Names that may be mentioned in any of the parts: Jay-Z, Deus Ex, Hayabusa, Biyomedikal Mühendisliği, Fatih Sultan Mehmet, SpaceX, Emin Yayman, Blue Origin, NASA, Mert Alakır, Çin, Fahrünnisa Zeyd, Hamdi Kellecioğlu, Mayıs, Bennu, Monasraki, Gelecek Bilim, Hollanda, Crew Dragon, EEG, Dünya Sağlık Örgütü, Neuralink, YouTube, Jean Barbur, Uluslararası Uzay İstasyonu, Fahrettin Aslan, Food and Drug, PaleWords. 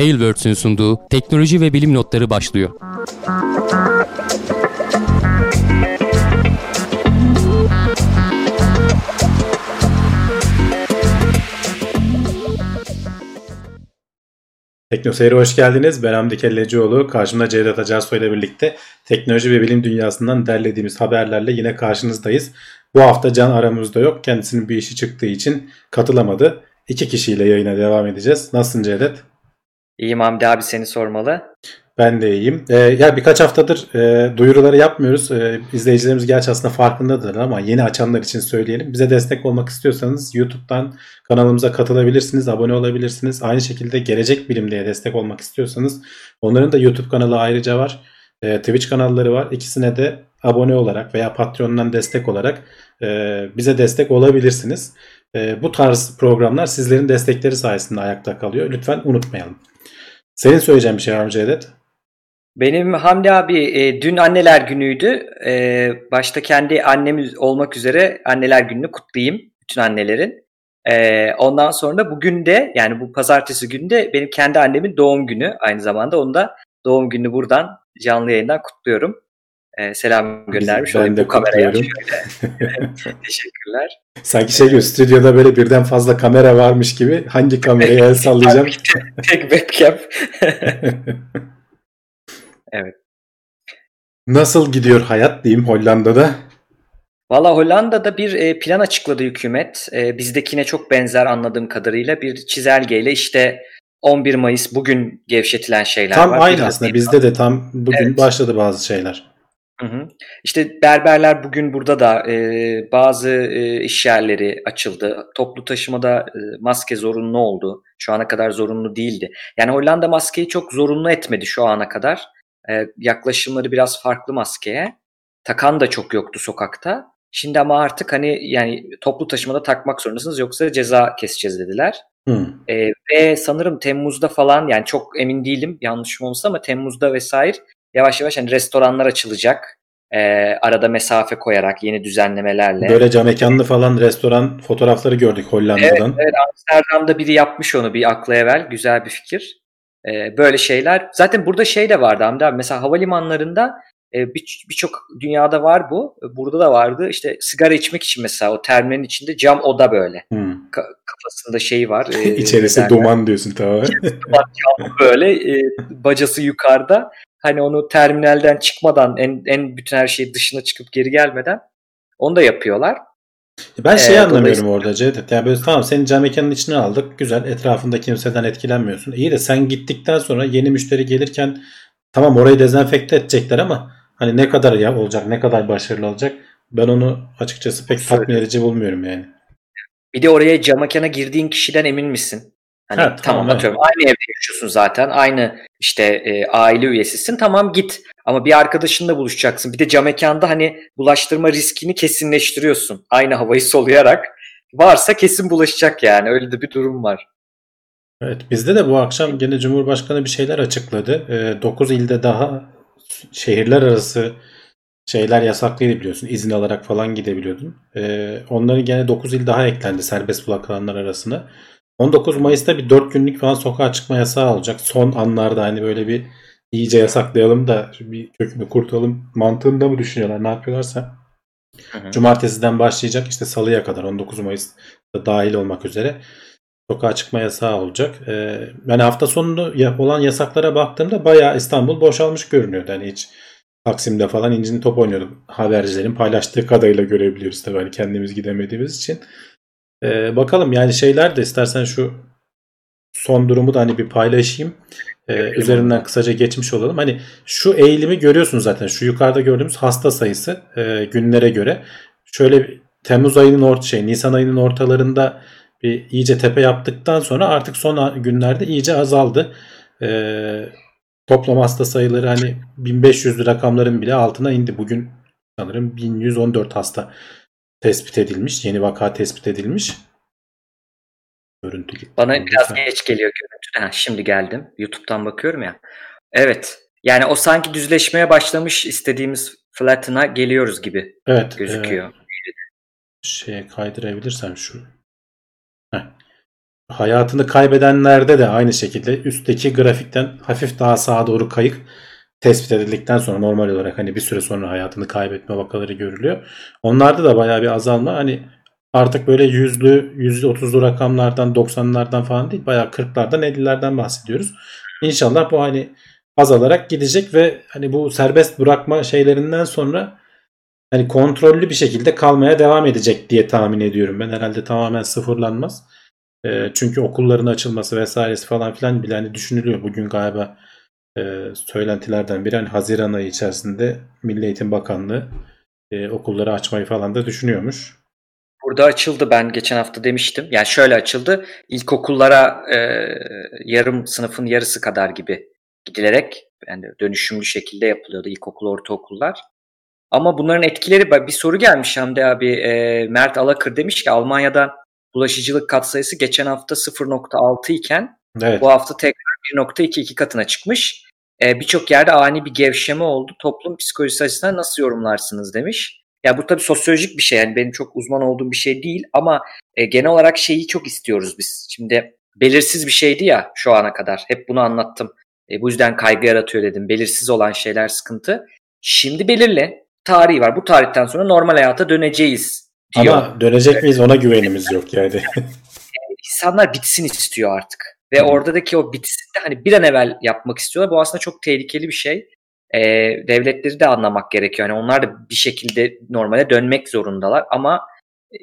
PaleWords'ün sunduğu teknoloji ve bilim notları başlıyor. Teknoseyri hoş geldiniz. Ben Hamdi Kellecioğlu. Karşımda Ceyda Taşsoy ile birlikte teknoloji ve bilim dünyasından derlediğimiz haberlerle yine karşınızdayız. Bu hafta Can aramızda yok. Kendisinin bir işi çıktığı için katılamadı. İki kişiyle yayına devam edeceğiz. Nasılsın Ceydet? İyiyim Hamdi abi, seni sormalı. Ben de iyiyim. Ya birkaç haftadır duyuruları yapmıyoruz. İzleyicilerimiz gerçi aslında farkındadır ama yeni açanlar için söyleyelim. Bize destek olmak istiyorsanız YouTube'dan kanalımıza katılabilirsiniz, abone olabilirsiniz. Aynı şekilde Gelecek Bilim diye destek olmak istiyorsanız onların da YouTube kanalı ayrıca var. Twitch kanalları var. İkisine de abone olarak veya Patreon'dan destek olarak bize destek olabilirsiniz. Bu tarz programlar sizlerin destekleri sayesinde ayakta kalıyor. Lütfen unutmayalım. Senin söyleyeceğin bir şey var mı Ceydet? Benim Hamdi abi, dün anneler günüydü. Başta kendi annemiz olmak üzere anneler gününü kutlayayım bütün annelerin. Ondan sonra bugün de, yani bu pazartesi günü de benim kendi annemin doğum günü aynı zamanda. Onun da doğum gününü buradan canlı yayından kutluyorum. Selam göndermiş. Ben de kameraya. Teşekkürler. Sanki stüdyoda böyle birden fazla kamera varmış gibi, hangi kameraya el sallayacağım? Tek webcam. Evet. Nasıl gidiyor hayat diyeyim Hollanda'da? Valla Hollanda'da bir plan açıkladı hükümet. Bizdekine çok benzer anladığım kadarıyla bir çizelgeyle, işte 11 Mayıs bugün gevşetilen şeyler tam var. Tam aynı aslında, bizde de tam bugün başladı bazı şeyler. Hı hı. İşte berberler bugün, burada da bazı iş yerleri açıldı. Toplu taşımada maske zorunlu oldu. Şu ana kadar zorunlu değildi. Yani Hollanda maskeyi çok zorunlu etmedi şu ana kadar. Yaklaşımları biraz farklı maskeye. Takan da çok yoktu sokakta. Şimdi ama artık hani yani toplu taşımada takmak zorundasınız, yoksa ceza keseceğiz dediler. Ve sanırım Temmuz'da falan, yani çok emin değilim yanlışım olsa ama Temmuz'da vesaire yavaş yavaş hani restoranlar açılacak. Arada mesafe koyarak, yeni düzenlemelerle. Böyle cam mekanlı falan restoran fotoğrafları gördük Hollanda'dan. Evet, Amsterdam'da biri yapmış onu bir akla evvel. Güzel bir fikir. Böyle şeyler. Zaten burada şey de vardı Hamdi abi. Mesela havalimanlarında birçok dünyada var bu. Burada da vardı. İşte sigara içmek için mesela o terminalin içinde cam oda böyle. Kafasında şey var. İçerisi duman diyorsun, tamam. Cam böyle. Bacası yukarıda. Hani onu terminalden çıkmadan, en bütün her şey dışına çıkıp geri gelmeden onu da yapıyorlar. Ben anlamıyorum orada Cevdet. Yani böyle tamam, seni cam mekanın içine aldık. Güzel, etrafında kimseden etkilenmiyorsun. İyi de sen gittikten sonra yeni müşteri gelirken tamam orayı dezenfekte edecekler ama hani ne kadar olacak, ne kadar başarılı olacak, ben onu açıkçası pek tatmin edici bulmuyorum yani. Bir de oraya cam mekana girdiğin kişiden emin misin? Hani tamam atıyorum. Aynı evde yaşıyorsun zaten. Aynı işte aile üyesisin. Tamam git. Ama bir arkadaşınla buluşacaksın. Bir de cam mekanda hani bulaştırma riskini kesinleştiriyorsun. Aynı havayı soluyarak. Varsa kesin bulaşacak yani. Öyle de bir durum var. Evet, bizde de bu akşam gene Cumhurbaşkanı bir şeyler açıkladı. 9 ilde daha şehirler arası şeyler yasaklıydı biliyorsun. İzin alarak falan gidebiliyordun. Onların gene 9 il daha eklendi serbest bırakılanlar arasına. 19 Mayıs'ta bir 4 günlük falan sokağa çıkma yasağı olacak. Son anlarda hani böyle bir iyice yasaklayalım da bir kökünü kurtalım mantığında mı düşünüyorlar, ne yapıyorlarsa. Cumartesiden başlayacak, işte salıya kadar 19 Mayıs'ta dahil olmak üzere sokağa çıkma yasağı olacak. Yani hafta sonu olan yasaklara baktığımda bayağı İstanbul boşalmış görünüyordu. Yani hiç Taksim'de falan incini top oynuyorduk. Habercilerin paylaştığı kadarıyla görebiliyoruz tabii, hani kendimiz gidemediğimiz için. Bakalım yani şeyler de, istersen şu son durumu da hani bir paylaşayım. Üzerinden kısaca geçmiş olalım. Hani şu eğilimi görüyorsunuz zaten. Şu yukarıda gördüğümüz hasta sayısı günlere göre. Şöyle Temmuz ayının Nisan ayının ortalarında bir iyice tepe yaptıktan sonra artık son günlerde iyice azaldı. Toplam hasta sayıları hani 1500'lü rakamların bile altına indi. Bugün sanırım 1114 hasta tespit edilmiş. Yeni vaka tespit edilmiş. Görüntü gitti. Bana biraz geç geliyor görüntü. Şimdi geldim. YouTube'dan bakıyorum ya. Evet. Yani o sanki düzleşmeye başlamış, istediğimiz flatına geliyoruz gibi gözüküyor. Kaydırabilirsem şu. hayatını kaybedenlerde de aynı şekilde üstteki grafikten hafif daha sağa doğru kayık tespit edildikten sonra normal olarak hani bir süre sonra hayatını kaybetme vakaları görülüyor. Onlarda da bayağı bir azalma, hani artık böyle %30'lu rakamlardan 90'lardan falan değil, bayağı 40'lardan 50'lerden bahsediyoruz. İnşallah bu hani azalarak gidecek ve hani bu serbest bırakma şeylerinden sonra hani kontrollü bir şekilde kalmaya devam edecek diye tahmin ediyorum. Ben herhalde tamamen sıfırlanmaz. Çünkü okulların açılması vesairesi falan filan bile hani düşünülüyor. Bugün galiba söylentilerden biri hani Haziran ayı içerisinde Milli Eğitim Bakanlığı okulları açmayı falan da düşünüyormuş. Burada açıldı, ben geçen hafta demiştim. Yani şöyle açıldı. İlkokullara yarım sınıfın yarısı kadar gibi gidilerek yani dönüşümlü şekilde yapılıyordu ilkokul, ortaokullar. Ama bunların etkileri, bir soru gelmiş Hamdi abi. Mert Alakır demiş ki Almanya'da bulaşıcılık katsayısı geçen hafta 0.6 iken evet, bu hafta tekrar 1.2 katına çıkmış. Birçok yerde ani bir gevşeme oldu. Toplum psikolojisi açısından nasıl yorumlarsınız demiş. Ya bu tabii sosyolojik bir şey. Yani benim çok uzman olduğum bir şey değil ama genel olarak şeyi çok istiyoruz biz. Şimdi belirsiz bir şeydi ya şu ana kadar. Hep bunu anlattım. Bu yüzden kaygı yaratıyor dedim. Belirsiz olan şeyler sıkıntı. Şimdi belirli. Tarihi var. Bu tarihten sonra normal hayata döneceğiz diyor. Ama dönecek miyiz ona güvenimiz yok yani. İnsanlar bitsin istiyor artık. Ve oradaki o bitsin de hani bir an evvel yapmak istiyorlar. Bu aslında çok tehlikeli bir şey. Devletleri de anlamak gerekiyor. Yani onlar da bir şekilde normale dönmek zorundalar. Ama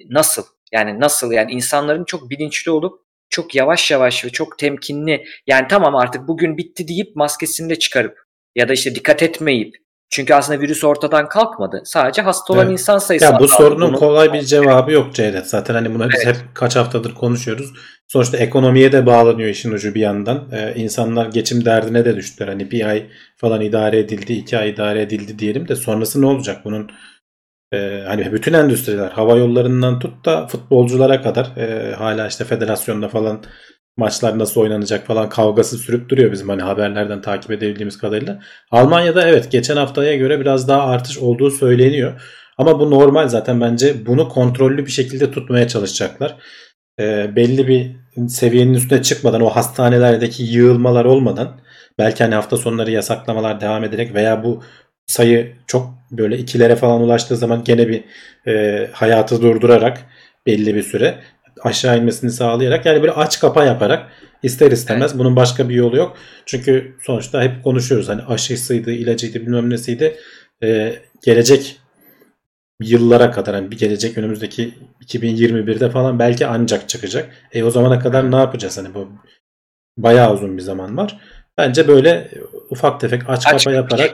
nasıl? Yani nasıl? Yani insanların çok bilinçli olup çok yavaş yavaş ve çok temkinli, yani tamam artık bugün bitti deyip maskesini de çıkarıp ya da işte dikkat etmeyip, çünkü aslında virüs ortadan kalkmadı. Sadece hasta olan insan sayısı. Ya bu sorunun kolay bir cevabı yok Ceydet. Zaten hani bunu biz hep kaç haftadır konuşuyoruz. Sonuçta ekonomiye de bağlanıyor işin ucu bir yandan. İnsanlar geçim derdine de düştüler. Hani bir ay falan idare edildi, 2 ay idare edildi diyelim de sonrası ne olacak bunun? Hani bütün endüstriler, hava yollarından tut da futbolculara kadar hala işte federasyonda falan maçlar nasıl oynanacak falan kavgası sürüp duruyor bizim hani haberlerden takip edebildiğimiz kadarıyla. Almanya'da evet geçen haftaya göre biraz daha artış olduğu söyleniyor. Ama bu normal zaten, bence bunu kontrollü bir şekilde tutmaya çalışacaklar. Belli bir seviyenin üstüne çıkmadan, o hastanelerdeki yığılmalar olmadan, belki hani hafta sonları yasaklamalar devam ederek veya bu sayı çok böyle 2'lere falan ulaştığı zaman gene bir hayatı durdurarak belli bir süre aşağı inmesini sağlayarak, yani böyle aç kapa yaparak ister istemez bunun başka bir yolu yok. Çünkü sonuçta hep konuşuyoruz hani aşısıydı, ilacıydı, bilmem nesiydi. Gelecek yıllara kadar hani bir gelecek önümüzdeki 2021'de falan belki ancak çıkacak. O zamana kadar ne yapacağız? Hani bu bayağı uzun bir zaman var. Bence böyle ufak tefek aç kapa yaparak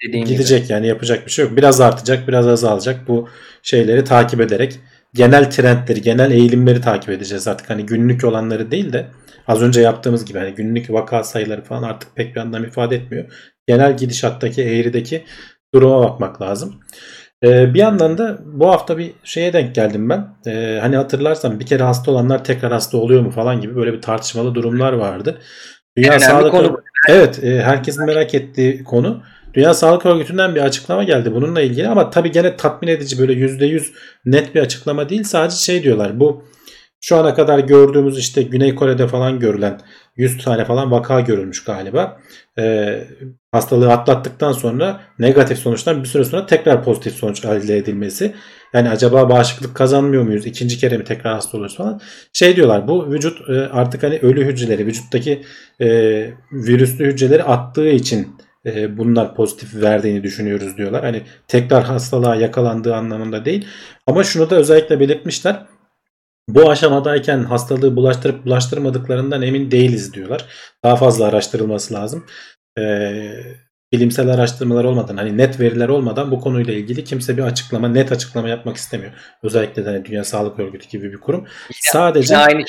gidecek gibi. Yani yapacak bir şey yok. Biraz artacak, biraz azalacak. Bu şeyleri takip ederek genel trendleri, genel eğilimleri takip edeceğiz artık. Hani günlük olanları değil de az önce yaptığımız gibi hani günlük vaka sayıları falan artık pek bir anlam ifade etmiyor. Genel gidişattaki, eğrideki duruma bakmak lazım. Bir yandan da bu hafta bir şeye denk geldim ben. Hani hatırlarsan bir kere hasta olanlar tekrar hasta oluyor mu falan gibi böyle bir tartışmalı durumlar vardı. Dünya Sağlık Örgütü. Evet, herkesin merak ettiği konu. Dünya Sağlık Örgütü'nden bir açıklama geldi bununla ilgili ama tabii gene tatmin edici böyle %100 net bir açıklama değil. Sadece şey diyorlar, bu şu ana kadar gördüğümüz işte Güney Kore'de falan görülen 100 tane falan vaka görülmüş galiba. Hastalığı atlattıktan sonra negatif sonuçtan bir süre sonra tekrar pozitif sonuç elde edilmesi. Yani acaba bağışıklık kazanmıyor muyuz? 2. kere mi tekrar hasta oluruz falan. Şey diyorlar, bu vücut artık hani ölü hücreleri, vücuttaki virüslü hücreleri attığı için bunlar pozitif verdiğini düşünüyoruz diyorlar. Hani tekrar hastalığa yakalandığı anlamında değil. Ama şunu da özellikle belirtmişler. Bu aşamadayken hastalığı bulaştırıp bulaştırmadıklarından emin değiliz diyorlar. Daha fazla araştırılması lazım. Bilimsel araştırmalar olmadan, hani net veriler olmadan bu konuyla ilgili kimse bir açıklama, net açıklama yapmak istemiyor. Özellikle de hani Dünya Sağlık Örgütü gibi bir kurum. Sadece aynı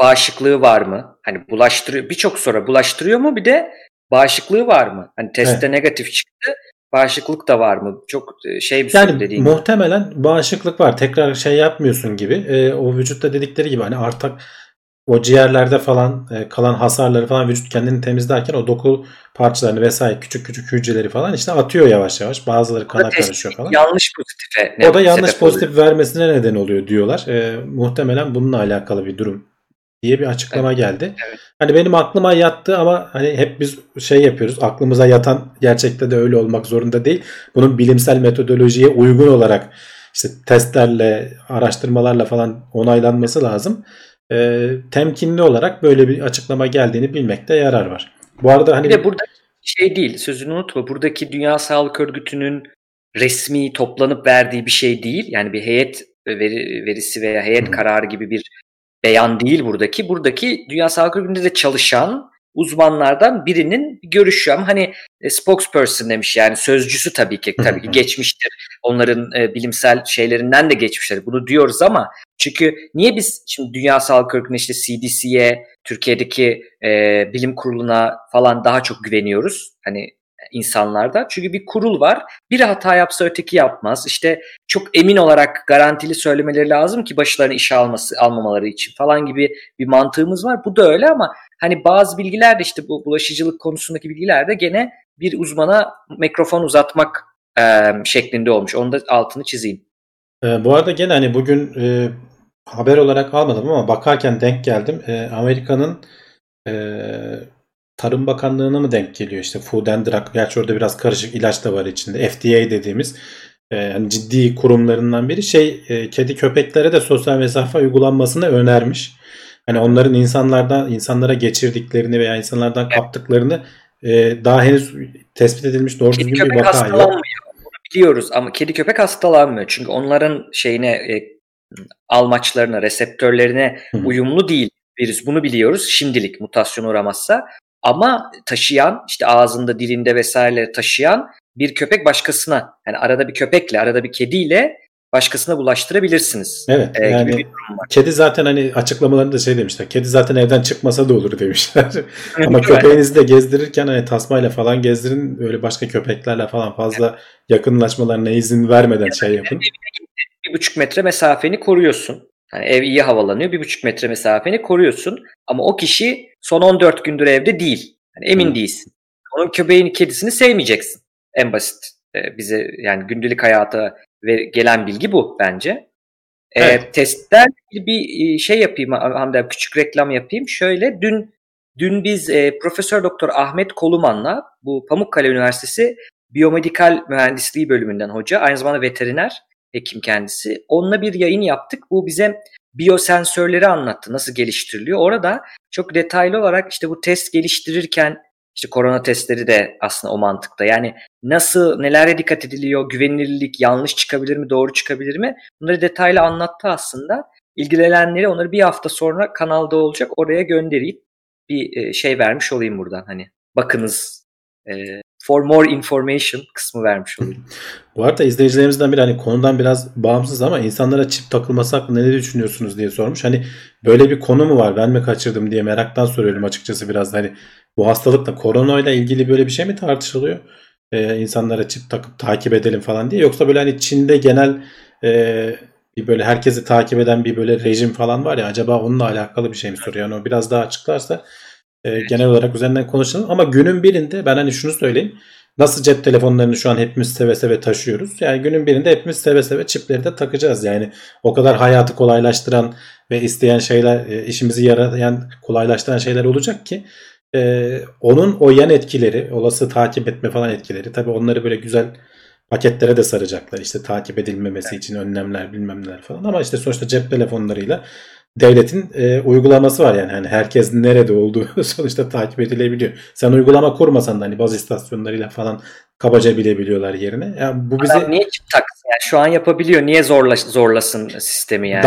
bağışıklığı var mı? Hani bulaştırıyor, birçok soru bulaştırıyor mu? Bir de bağışıklığı var mı? Hani testte negatif çıktı. Bağışıklık da var mı? Çok şey bir yani dediğin muhtemelen gibi. Bağışıklık var. Tekrar şey yapmıyorsun gibi. O vücutta dedikleri gibi hani artık o ciğerlerde falan kalan hasarları falan vücut kendini temizlerken o doku parçalarını vesaire küçük küçük hücreleri falan işte atıyor yavaş yavaş. Bazıları kana karışıyor falan. Yanlış pozitife. O da yanlış pozitif vermesine neden oluyor diyorlar. Muhtemelen bununla alakalı bir durum diye bir açıklama geldi. Evet. Hani benim aklıma yattı ama hani hep biz şey yapıyoruz. Aklımıza yatan gerçekte de öyle olmak zorunda değil. Bunun bilimsel metodolojiye uygun olarak işte testlerle, araştırmalarla falan onaylanması lazım. Temkinli olarak böyle bir açıklama geldiğini bilmekte yarar var. Bu arada hani bir de burada şey değil, sözünü unutma. Buradaki Dünya Sağlık Örgütü'nün resmi toplanıp verdiği bir şey değil. Yani bir heyet verisi veya heyet kararı gibi bir beyan değil buradaki. Buradaki Dünya Sağlık Örgütü'nde de çalışan uzmanlardan birinin görüşü. Ama hani spokesperson demiş, yani sözcüsü tabii ki geçmiştir. Onların bilimsel şeylerinden de geçmişler. Bunu diyoruz ama çünkü niye biz şimdi Dünya Sağlık Örgütü'ne, işte CDC'ye, Türkiye'deki bilim kuruluna falan daha çok güveniyoruz? Hani insanlarda. Çünkü bir kurul var. Biri hata yapsa öteki yapmaz. İşte çok emin olarak garantili söylemeleri lazım ki başlarını işe almamaları için falan gibi bir mantığımız var. Bu da öyle ama hani bazı bilgiler de, işte bu bulaşıcılık konusundaki bilgiler de gene bir uzmana mikrofon uzatmak şeklinde olmuş. Onun da altını çizeyim. Bu arada gene hani bugün haber olarak almadım ama bakarken denk geldim. Amerika'nın Tarım Bakanlığı'na mı denk geliyor işte Food and Drug, gerçi orada biraz karışık, ilaç da var içinde, FDA dediğimiz yani ciddi kurumlarından biri kedi köpeklere de sosyal mesafe uygulanmasını önermiş. Hani onların insanlara geçirdiklerini veya insanlardan kaptıklarını daha henüz tespit edilmiş doğru düzgün bir vaka yok. Bunu biliyoruz ama kedi köpek hastalanmıyor çünkü onların almaçlarına, reseptörlerine uyumlu değil virüs, bunu biliyoruz şimdilik, mutasyon uğramazsa. Ama taşıyan, işte ağzında, dilinde vesaireleri taşıyan bir köpek başkasına, yani arada bir köpekle, arada bir kediyle başkasına bulaştırabilirsiniz. Evet. Yani kedi zaten hani açıklamalarında demişler. Kedi zaten evden çıkmasa da olur demişler. Ama köpeğinizi de gezdirirken hani tasmayla falan gezdirin. Öyle başka köpeklerle falan fazla yakınlaşmalarına izin vermeden yapın. 1,5 metre mesafeni koruyorsun. Yani ev iyi havalanıyor. 1,5 metre mesafeni koruyorsun. Ama o kişi son 14 gündür evde değil. Yani emin değilsin. Onun köpeğini, kedisini sevmeyeceksin. En basit bize, yani gündelik hayata gelen bilgi bu bence. Evet. Testler bir şey yapayım Hamdi abi, küçük reklam yapayım. Şöyle dün biz Profesör Doktor Ahmet Koluman'la, bu Pamukkale Üniversitesi Biyomedikal Mühendisliği bölümünden hoca, aynı zamanda veteriner hekim kendisi. Onunla bir yayın yaptık. Bu bize biyosensörleri anlattı. Nasıl geliştiriliyor? Orada çok detaylı olarak işte bu test geliştirirken, işte korona testleri de aslında o mantıkta. Yani nasıl, nelere dikkat ediliyor? Güvenilirlik, yanlış çıkabilir mi? Doğru çıkabilir mi? Bunları detaylı anlattı aslında. İlgilenenleri, onları bir hafta sonra kanalda olacak. Oraya göndereyim. Bir şey vermiş olayım buradan. Hani bakınız. For more information kısmı vermiş olayım. Bu arada izleyicilerimizden biri, hani konudan biraz bağımsız ama, insanlara çip takılması hakkında ne düşünüyorsunuz diye sormuş. Hani böyle bir konu mu var, ben mi kaçırdım diye meraktan soruyorum açıkçası biraz. Hani bu hastalıkla, koronayla ilgili böyle bir şey mi tartışılıyor? İnsanlara çip takıp takip edelim falan diye. Yoksa böyle hani Çin'de genel bir böyle herkesi takip eden bir böyle rejim falan var ya, acaba onunla alakalı bir şey mi soruyor? Yani o biraz daha açıklarsa genel olarak üzerinden konuşalım. Ama günün birinde ben hani şunu söyleyeyim. Nasıl cep telefonlarını şu an hepimiz seve seve taşıyoruz. Yani günün birinde hepimiz seve seve çipleri de takacağız. Yani o kadar hayatı kolaylaştıran ve isteyen şeyler, işimizi yarayan, kolaylaştıran şeyler olacak ki onun o yan etkileri, olası takip etme falan etkileri, tabii onları böyle güzel paketlere de saracaklar. İşte takip edilmemesi için önlemler, bilmem neler falan. Ama işte sonuçta cep telefonlarıyla devletin uygulaması var yani. Hani herkes nerede olduğu sonuçta takip edilebiliyor. Sen uygulama kurmasan da hani baz istasyonlarıyla falan kabaca bilebiliyorlar yerine. Yani bu bize niye taksın? Yani şu an yapabiliyor. Niye zorlasın sistemi yani?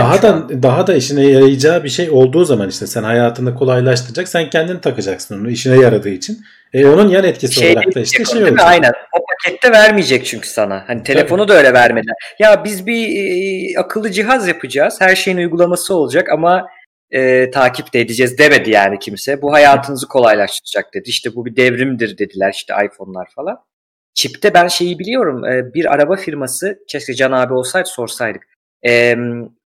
Daha da işine yarayacağı bir şey olduğu zaman, işte sen hayatını kolaylaştıracak, sen kendini takacaksın onu işine yaradığı için. Onun yan etkisi olarak da işte şey olacak. Aynen. O pakette vermeyecek çünkü sana. Hani telefonu da öyle vermediler. Ya biz bir akıllı cihaz yapacağız. Her şeyin uygulaması olacak ama takip de edeceğiz demedi yani kimse. Bu hayatınızı kolaylaştıracak dedi. İşte bu bir devrimdir dediler. İşte iPhone'lar falan. Çipte ben şeyi biliyorum. Bir araba firması, keşke Can abi olsaydı sorsaydık.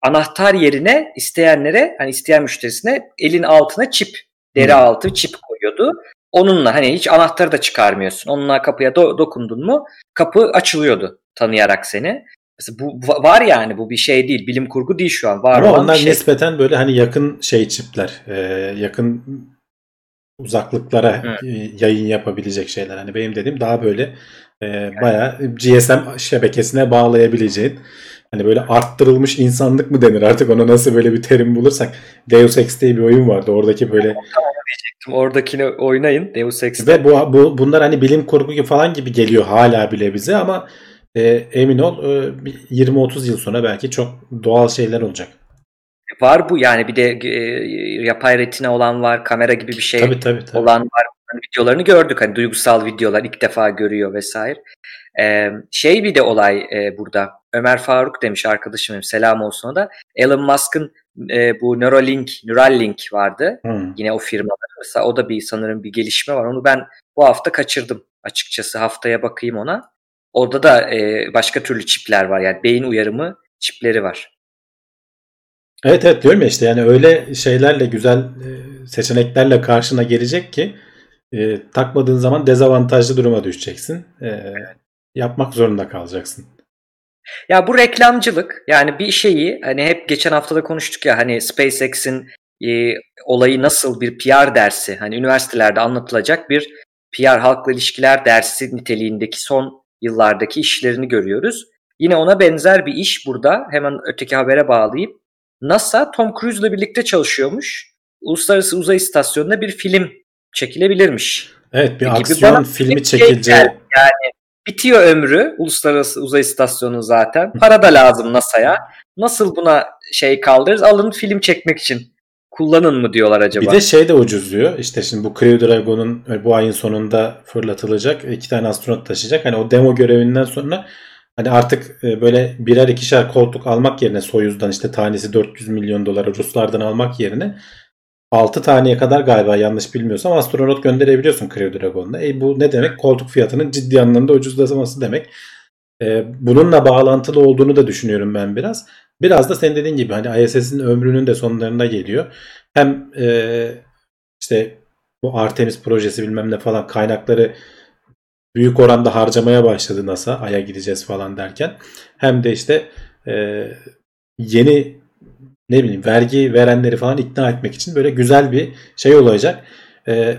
Anahtar yerine isteyenlere, hani isteyen müşterisine elin altına çip, deri altı çip koyuyordu. Onunla hani hiç anahtarı da çıkarmıyorsun. Onunla kapıya dokundun mu kapı açılıyordu tanıyarak seni. Mesela bu var yani, bu bir şey değil. Bilim kurgu değil şu an. Var ama ondan şey... nispeten böyle hani yakın şey çipler. Yakın uzaklıklara evet, yayın yapabilecek şeyler. Hani benim dediğim daha böyle yani, bayağı GSM şebekesine bağlayabileceğin. Hani böyle arttırılmış insanlık mı denir artık ona, nasıl böyle bir terim bulursak. Deus Ex diye bir oyun vardı. Oradaki böyle... Tamam diyecektim. Oradakini oynayın. Deus Ex'de. Ve bunlar hani bilim kurgu falan gibi geliyor hala bile bize ama emin ol 20-30 yıl sonra belki çok doğal şeyler olacak. Var bu yani, bir de yapay retina olan var, kamera gibi bir şey tabii. olan var. Videolarını gördük, hani duygusal videolar ilk defa görüyor vesaire. Şey bir de olay burada. Ömer Faruk demiş arkadaşım, selam olsun o da. Elon Musk'ın bu Neuralink vardı. Yine o firmalar. O da bir sanırım bir gelişme var. Onu ben bu hafta kaçırdım açıkçası. Haftaya bakayım ona. Orada da başka türlü çipler var. Yani beyin uyarımı çipleri var. Evet diyorum ya işte, yani öyle şeylerle, güzel seçeneklerle karşına gelecek ki takmadığın zaman dezavantajlı duruma düşeceksin. Yapmak zorunda kalacaksın. Ya bu reklamcılık yani, bir şeyi hani hep geçen haftada konuştuk ya, hani SpaceX'in olayı nasıl bir PR dersi, hani üniversitelerde anlatılacak bir PR, halkla ilişkiler dersi niteliğindeki son yıllardaki işlerini görüyoruz. Yine ona benzer bir iş burada, hemen öteki habere bağlayayım. NASA Tom Cruise'la birlikte çalışıyormuş. Uluslararası Uzay İstasyonu'nda bir film çekilebilirmiş. Evet, bir aksiyon filmi çekileceği. Yani bitiyor ömrü. Uluslararası Uzay İstasyonu zaten. Para da lazım NASA'ya. Nasıl buna şey kaldırırız? Alın film çekmek için kullanın mı diyorlar acaba? Bir de şey de ucuzluyor. İşte şimdi bu Crew Dragon'un bu ayın sonunda fırlatılacak. 2 astronot taşıyacak. Hani o demo görevinden sonra hani artık böyle birer ikişer koltuk almak yerine, Soyuz'dan işte tanesi $400 milyon Ruslardan almak yerine 6 taneye kadar galiba, yanlış bilmiyorsam, astronot gönderebiliyorsun Crew Dragon'la. Bu ne demek? Koltuk fiyatının ciddi anlamda ucuzlaması demek. Bununla bağlantılı olduğunu da düşünüyorum ben biraz. Biraz da senin dediğin gibi hani ISS'in ömrünün de sonlarına geliyor. Hem işte bu Artemis projesi bilmem ne falan kaynakları büyük oranda harcamaya başladı NASA, Ay'a gideceğiz falan derken. Hem de işte yeni vergi verenleri falan ikna etmek için böyle güzel bir şey olacak.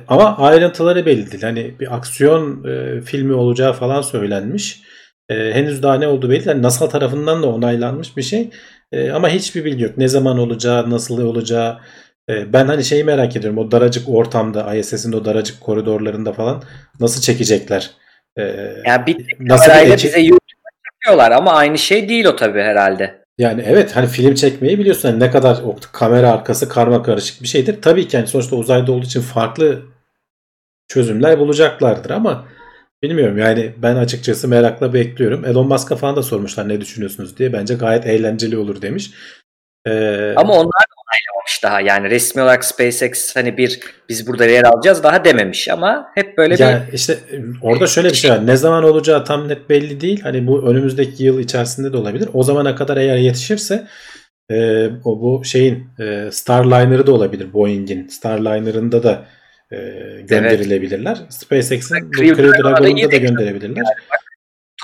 Ama ayrıntıları belli değil. Hani bir aksiyon filmi olacağı falan söylenmiş. Henüz daha ne olduğu belli değil. Yani NASA tarafından da onaylanmış bir şey. Ama hiçbir bilgi yok. Ne zaman olacağı, nasıl olacağı. Ben hani şeyi merak ediyorum. O daracık ortamda, ISS'in o daracık koridorlarında falan nasıl çekecekler? Yani bir bize YouTube'da çekiyorlar ama aynı şey değil o tabii herhalde. Yani evet, hani film çekmeyi biliyorsun, hani ne kadar o kamera arkası karma karışık bir şeydir. Tabii ki yani sonuçta uzayda olduğu için farklı çözümler bulacaklardır ama bilmiyorum yani, ben açıkçası merakla bekliyorum. Elon Musk'a falan da sormuşlar ne düşünüyorsunuz diye, bence gayet eğlenceli olur demiş. Ama onlar da onaylamamış daha yani, resmi olarak SpaceX hani biz burada yer alacağız daha dememiş ama hep böyle yani bir... işte orada şöyle bir şey var, ne zaman olacağı tam net belli değil, hani bu önümüzdeki yıl içerisinde de olabilir, o zamana kadar eğer yetişirse bu şeyin Starliner'ı da olabilir, Boeing'in Starliner'ında da gönderilebilirler, evet. SpaceX'in Crew Dragon'da da gönderebilirler.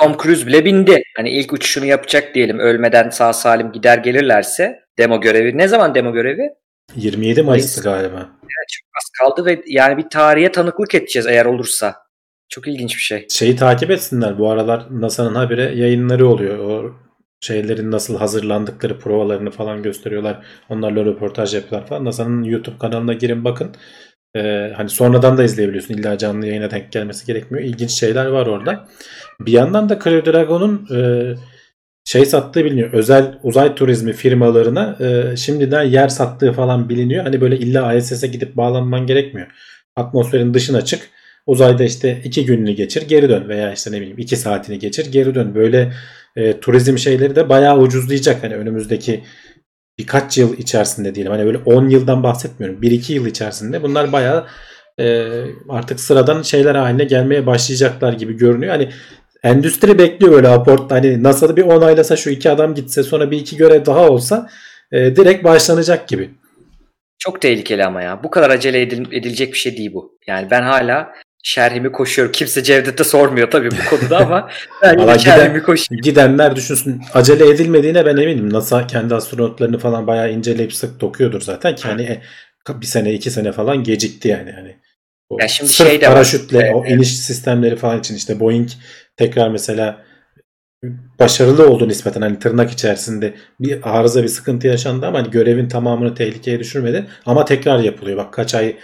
Tom Cruise bile bindi. Hani ilk uçuşunu yapacak diyelim. Ölmeden sağ salim gider gelirlerse. Demo görevi. Ne zaman demo görevi? 27 Mayıs'tı galiba. Yani çok az kaldı ve yani bir tarihe tanıklık edeceğiz eğer olursa. Çok ilginç bir şey. Şeyi takip etsinler. Bu aralar NASA'nın habire yayınları oluyor. O şeylerin nasıl hazırlandıkları, provalarını falan gösteriyorlar. Onlarla röportaj yapıyorlar falan. NASA'nın YouTube kanalına girin bakın. Hani sonradan da izleyebiliyorsun. İlla canlı yayına denk gelmesi gerekmiyor. İlginç şeyler var orada. Bir yandan da Crew Dragon'un şey sattığı biliniyor. Özel uzay turizmi firmalarına şimdiden yer sattığı falan biliniyor. Hani böyle illa ISS'e gidip bağlanman gerekmiyor. Atmosferin dışına çık. Uzayda işte 2 gününü geçir geri dön veya işte ne bileyim 2 saatini geçir geri dön. Böyle turizm şeyleri de bayağı ucuzlayacak. Hani önümüzdeki birkaç yıl içerisinde diyelim. Hani böyle 10 yıldan bahsetmiyorum. 1-2 yıl içerisinde bunlar bayağı artık sıradan şeyler haline gelmeye başlayacaklar gibi görünüyor. Hani endüstri bekliyor böyle aport. Hani NASA'da bir onaylasa, şu 2 adam gitse, sonra 1-2 görev daha olsa direkt başlanacak gibi. Çok tehlikeli ama ya. Bu kadar acele edilecek bir şey değil bu. Yani ben hala şerhimi koşuyorum. Kimse Cevdet'e sormuyor tabii bu konuda ama ben şerhimi koşuyorum. Gidenler düşünsün. Acele edilmediğine ben eminim. NASA kendi astronotlarını falan bayağı inceleyip sık dokuyordur zaten ki hani bir sene iki sene falan gecikti yani. Hani ya şimdi sırf paraşütle o iniş sistemleri falan için işte Boeing tekrar mesela başarılı oldu nispeten hani tırnak içerisinde bir arıza bir sıkıntı yaşandı ama hani görevin tamamını tehlikeye düşürmedi ama tekrar yapılıyor. Bak kaç ay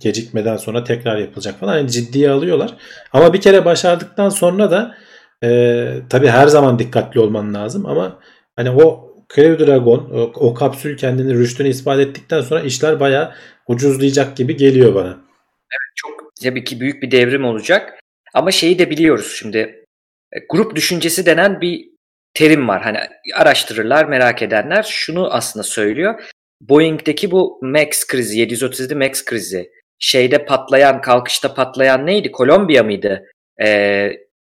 gecikmeden sonra tekrar yapılacak falan yani ciddiye alıyorlar. Ama bir kere başardıktan sonra da tabii her zaman dikkatli olman lazım ama hani o Crew Dragon o kapsül kendini rüştünü ispat ettikten sonra işler bayağı ucuzlayacak gibi geliyor bana. Evet çok tabii ki büyük bir devrim olacak ama şeyi de biliyoruz şimdi grup düşüncesi denen bir terim var. Hani araştırırlar merak edenler şunu aslında söylüyor. Boeing'deki bu Max krizi 737 Max krizi şeyde patlayan kalkışta patlayan neydi? Kolombiya mıydı?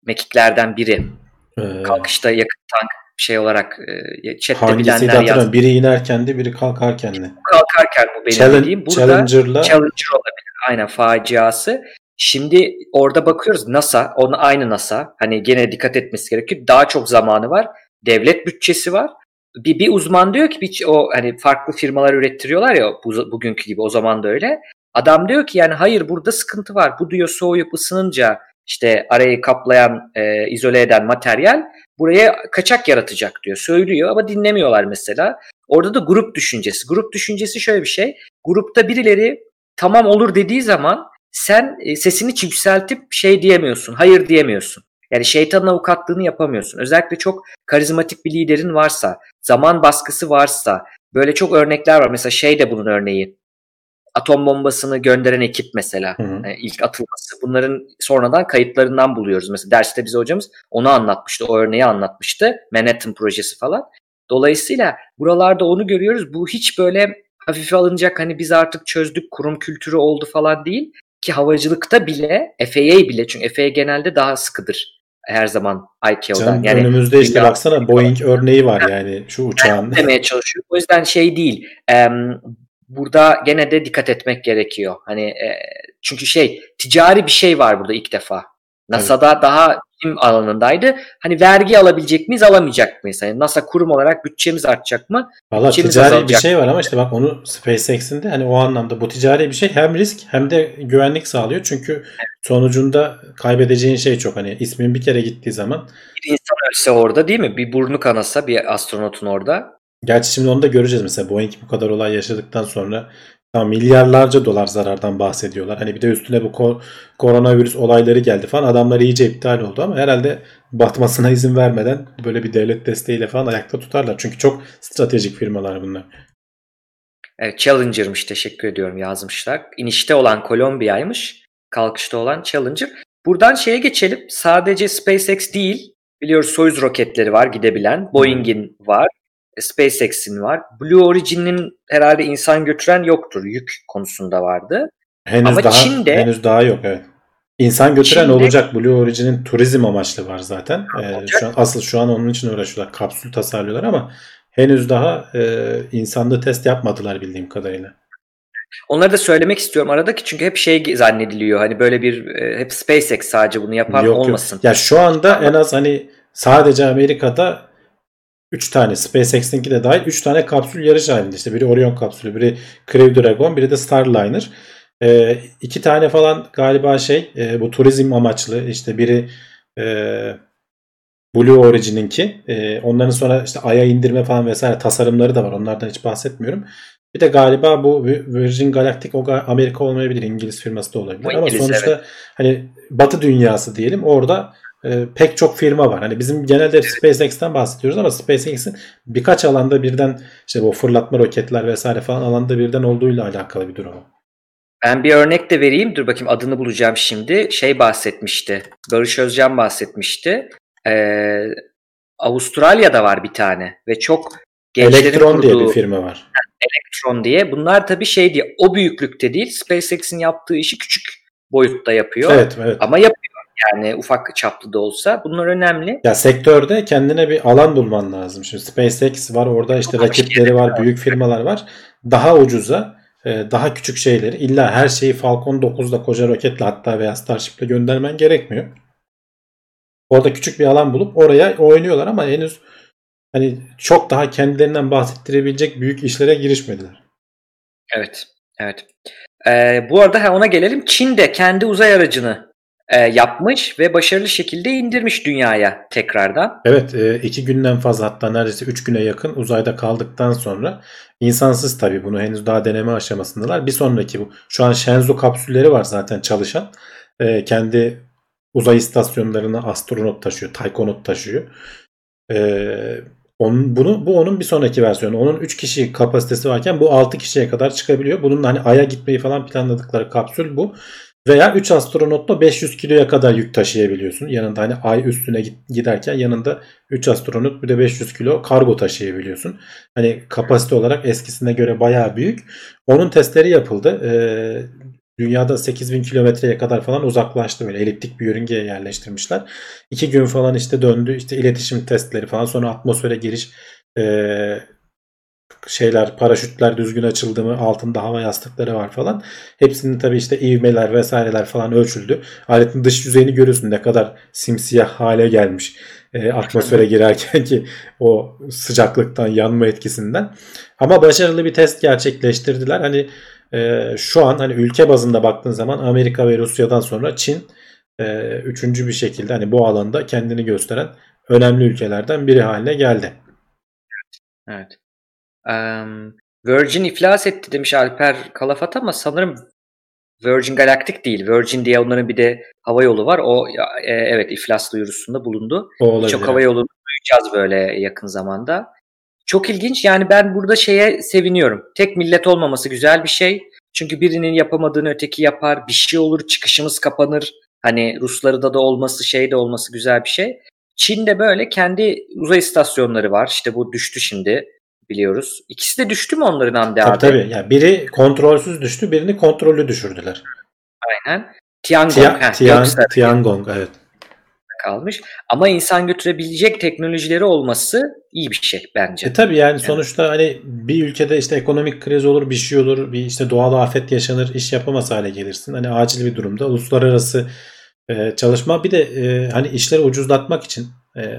Mekiklerden biri. Kalkışta yakın tank şey olarak chatte bilenler yazdı. Biri inerken de biri kalkarken de. Kalkarken bu benim dediğim. Burada Challenger olabilir. Aynen faciası. Şimdi orada bakıyoruz NASA, onu aynı NASA. Hani gene dikkat etmesi gerekiyor. Daha çok zamanı var. Devlet bütçesi var. Bir uzman diyor ki o hani farklı firmalar ürettiriyorlar ya bugünkü gibi o zaman da öyle. Adam diyor ki yani hayır burada sıkıntı var. Bu diyor soğuyup ısınınca işte arayı kaplayan, izole eden materyal buraya kaçak yaratacak diyor. Söylüyor ama dinlemiyorlar mesela. Orada da grup düşüncesi. Grup düşüncesi şöyle bir şey. Grupta birileri tamam olur dediği zaman sen sesini yükseltip şey diyemiyorsun, hayır diyemiyorsun. Yani şeytanın avukatlığını yapamıyorsun. Özellikle çok karizmatik bir liderin varsa, zaman baskısı varsa, böyle çok örnekler var. Mesela şey de bunun örneği. Atom bombasını gönderen ekip mesela. Yani ilk atılması. Bunların sonradan kayıtlarından buluyoruz. Mesela derste bize hocamız onu anlatmıştı, o örneği anlatmıştı. Manhattan projesi falan. Dolayısıyla buralarda onu görüyoruz. Bu hiç böyle hafife alınacak hani biz artık çözdük, kurum kültürü oldu falan değil. Ki havacılıkta bile, FAA bile çünkü FAA genelde daha sıkıdır her zaman ICAO'dan. Yani önümüzde işte baksana Boeing örneği var yani şu uçağın. Demeye çalışıyor. O yüzden şey değil. Burada gene de dikkat etmek gerekiyor. Hani çünkü şey ticari bir şey var burada ilk defa. NASA'da daha bilim alanındaydı. Hani vergi alabilecek miyiz, alamayacak mıyız? Hani NASA kurum olarak bütçemiz artacak mı? Valla ticari bir şey var ama işte bak onu SpaceX'in de hani o anlamda bu ticari bir şey hem risk hem de güvenlik sağlıyor. Çünkü sonucunda kaybedeceğin şey çok hani ismin bir kere gittiği zaman. Bir insan ölse orada değil mi? Bir burnu kanasa bir astronotun orada. Gerçi şimdi onu da göreceğiz mesela Boeing bu kadar olay yaşadıktan sonra milyarlarca dolar zarardan bahsediyorlar. Hani bir de üstüne bu koronavirüs olayları geldi falan. Adamlar iyice iptal oldu ama herhalde batmasına izin vermeden böyle bir devlet desteğiyle falan ayakta tutarlar. Çünkü çok stratejik firmalar bunlar. Evet, Challenger'mış teşekkür ediyorum yazmışlar. İnişte olan Kolombiya'ymış. Kalkışta olan Challenger. Buradan şeye geçelim. Sadece SpaceX değil. Biliyoruz Soyuz roketleri var gidebilen. Boeing'in var. SpaceX'in var. Blue Origin'in herhalde insan götüren yoktur. Yük konusunda vardı. Henüz daha yok evet. İnsan götüren Çin'de, olacak. Blue Origin'in turizm amaçlı var zaten. Şu an onun için uğraşıyorlar. Kapsül tasarlıyorlar ama henüz daha insanlı test yapmadılar bildiğim kadarıyla. Onları da söylemek istiyorum aradaki çünkü hep şey zannediliyor. Hani böyle bir hep SpaceX sadece bunu yapar olmasın. Yok. Ya şu anda en az hani sadece Amerika'da 3 tane SpaceX'inki de dahil 3 tane kapsül yarış halinde. İşte biri Orion kapsülü, biri Crew Dragon, biri de Starliner. 2 tane falan galiba bu turizm amaçlı işte biri Blue Origin'inki. Onların sonra işte Ay'a indirme falan vesaire tasarımları da var. Onlardan hiç bahsetmiyorum. Bir de galiba bu Virgin Galactic Amerika olmayabilir. İngiliz firması da olabilir. Ama sonuçta hani Batı dünyası diyelim orada pek çok firma var. Hani bizim genelde SpaceX'ten bahsediyoruz ama SpaceX'in birkaç alanda birden işte bu fırlatma roketler vesaire falan alanda birden olduğuyla alakalı bir durum. Ben bir örnek de vereyim. Dur bakayım adını bulacağım şimdi. Bahsetmişti. Barış Özcan bahsetmişti. Avustralya'da var bir tane ve çok gençlerin Elektron kurduğu diye bir firma var. Elektron diye. Bunlar tabii diye o büyüklükte değil. SpaceX'in yaptığı işi küçük boyutta yapıyor. Evet. Ama yapıyor. Yani ufak çaplı da olsa bunlar önemli. Ya sektörde kendine bir alan bulman lazım. Şimdi SpaceX var orada işte rakipleri var, büyük firmalar var. Daha ucuza daha küçük şeyleri, illa her şeyi Falcon 9'da koca roketle hatta veya Starship'le göndermen gerekmiyor. Orada küçük bir alan bulup oraya oynuyorlar ama henüz hani çok daha kendilerinden bahsettirebilecek büyük işlere girişmediler. Evet, evet. Bu arada ona gelelim. Çin de kendi uzay aracını yapmış ve başarılı şekilde indirmiş dünyaya tekrardan. Evet, 2 günden fazla, hatta neredeyse 3 güne yakın uzayda kaldıktan sonra, insansız tabii, bunu henüz daha deneme aşamasındalar. Bir sonraki bu. Şu an Shenzhou kapsülleri var zaten çalışan. Kendi uzay istasyonlarına astronot taşıyor, taykonot taşıyor. Bu onun bir sonraki versiyonu. Onun 3 kişi kapasitesi varken bu 6 kişiye kadar çıkabiliyor. Bununla hani Ay'a gitmeyi falan planladıkları kapsül bu. Veya 3 astronotla 500 kiloya kadar yük taşıyabiliyorsun. Yanında hani Ay üstüne giderken yanında 3 astronot bir de 500 kilo kargo taşıyabiliyorsun. Hani kapasite olarak eskisine göre bayağı büyük. Onun testleri yapıldı. Dünyada 8000 kilometreye kadar falan uzaklaştı. Böyle eliptik bir yörüngeye yerleştirmişler. 2 gün falan işte döndü. İşte iletişim testleri falan. Sonra atmosfere giriş paraşütler düzgün açıldı mı, altında hava yastıkları var falan. Hepsinin tabii işte ivmeler vesaireler falan ölçüldü. Aletin dış yüzeyini görüyorsun, ne kadar simsiyah hale gelmiş. Atmosfere girerken ki o sıcaklıktan, yanma etkisinden. Ama başarılı bir test gerçekleştirdiler. Hani şu an hani ülke bazında baktığın zaman Amerika ve Rusya'dan sonra Çin 3. bir şekilde hani bu alanda kendini gösteren önemli ülkelerden biri haline geldi. Evet. Virgin iflas etti demiş Alper Kalafat ama sanırım Virgin Galactic değil. Virgin diye onların bir de havayolu var. O evet, iflas duyurusunda bulundu. Birçok havayolunu duyacağız böyle yakın zamanda. Çok ilginç. Yani ben burada şeye seviniyorum. Tek millet olmaması güzel bir şey. Çünkü birinin yapamadığını öteki yapar. Bir şey olur, çıkışımız kapanır. Hani Ruslarda da olması, şeyde olması güzel bir şey. Çin'de böyle kendi uzay istasyonları var. İşte bu düştü şimdi. Biliyoruz. İkisi de düştü mü onların Hamdi abi? Tabii. Yani biri kontrolsüz düştü, birini kontrollü düşürdüler. Aynen. Tiangong, evet. Kalmış. Ama insan götürebilecek teknolojileri olması iyi bir şey bence. Tabii yani sonuçta hani bir ülkede işte ekonomik kriz olur, bir şey olur, bir işte doğal afet yaşanır, iş yapamaz hale gelirsin. Hani acil bir durumda uluslararası çalışma, bir de hani işleri ucuzlatmak için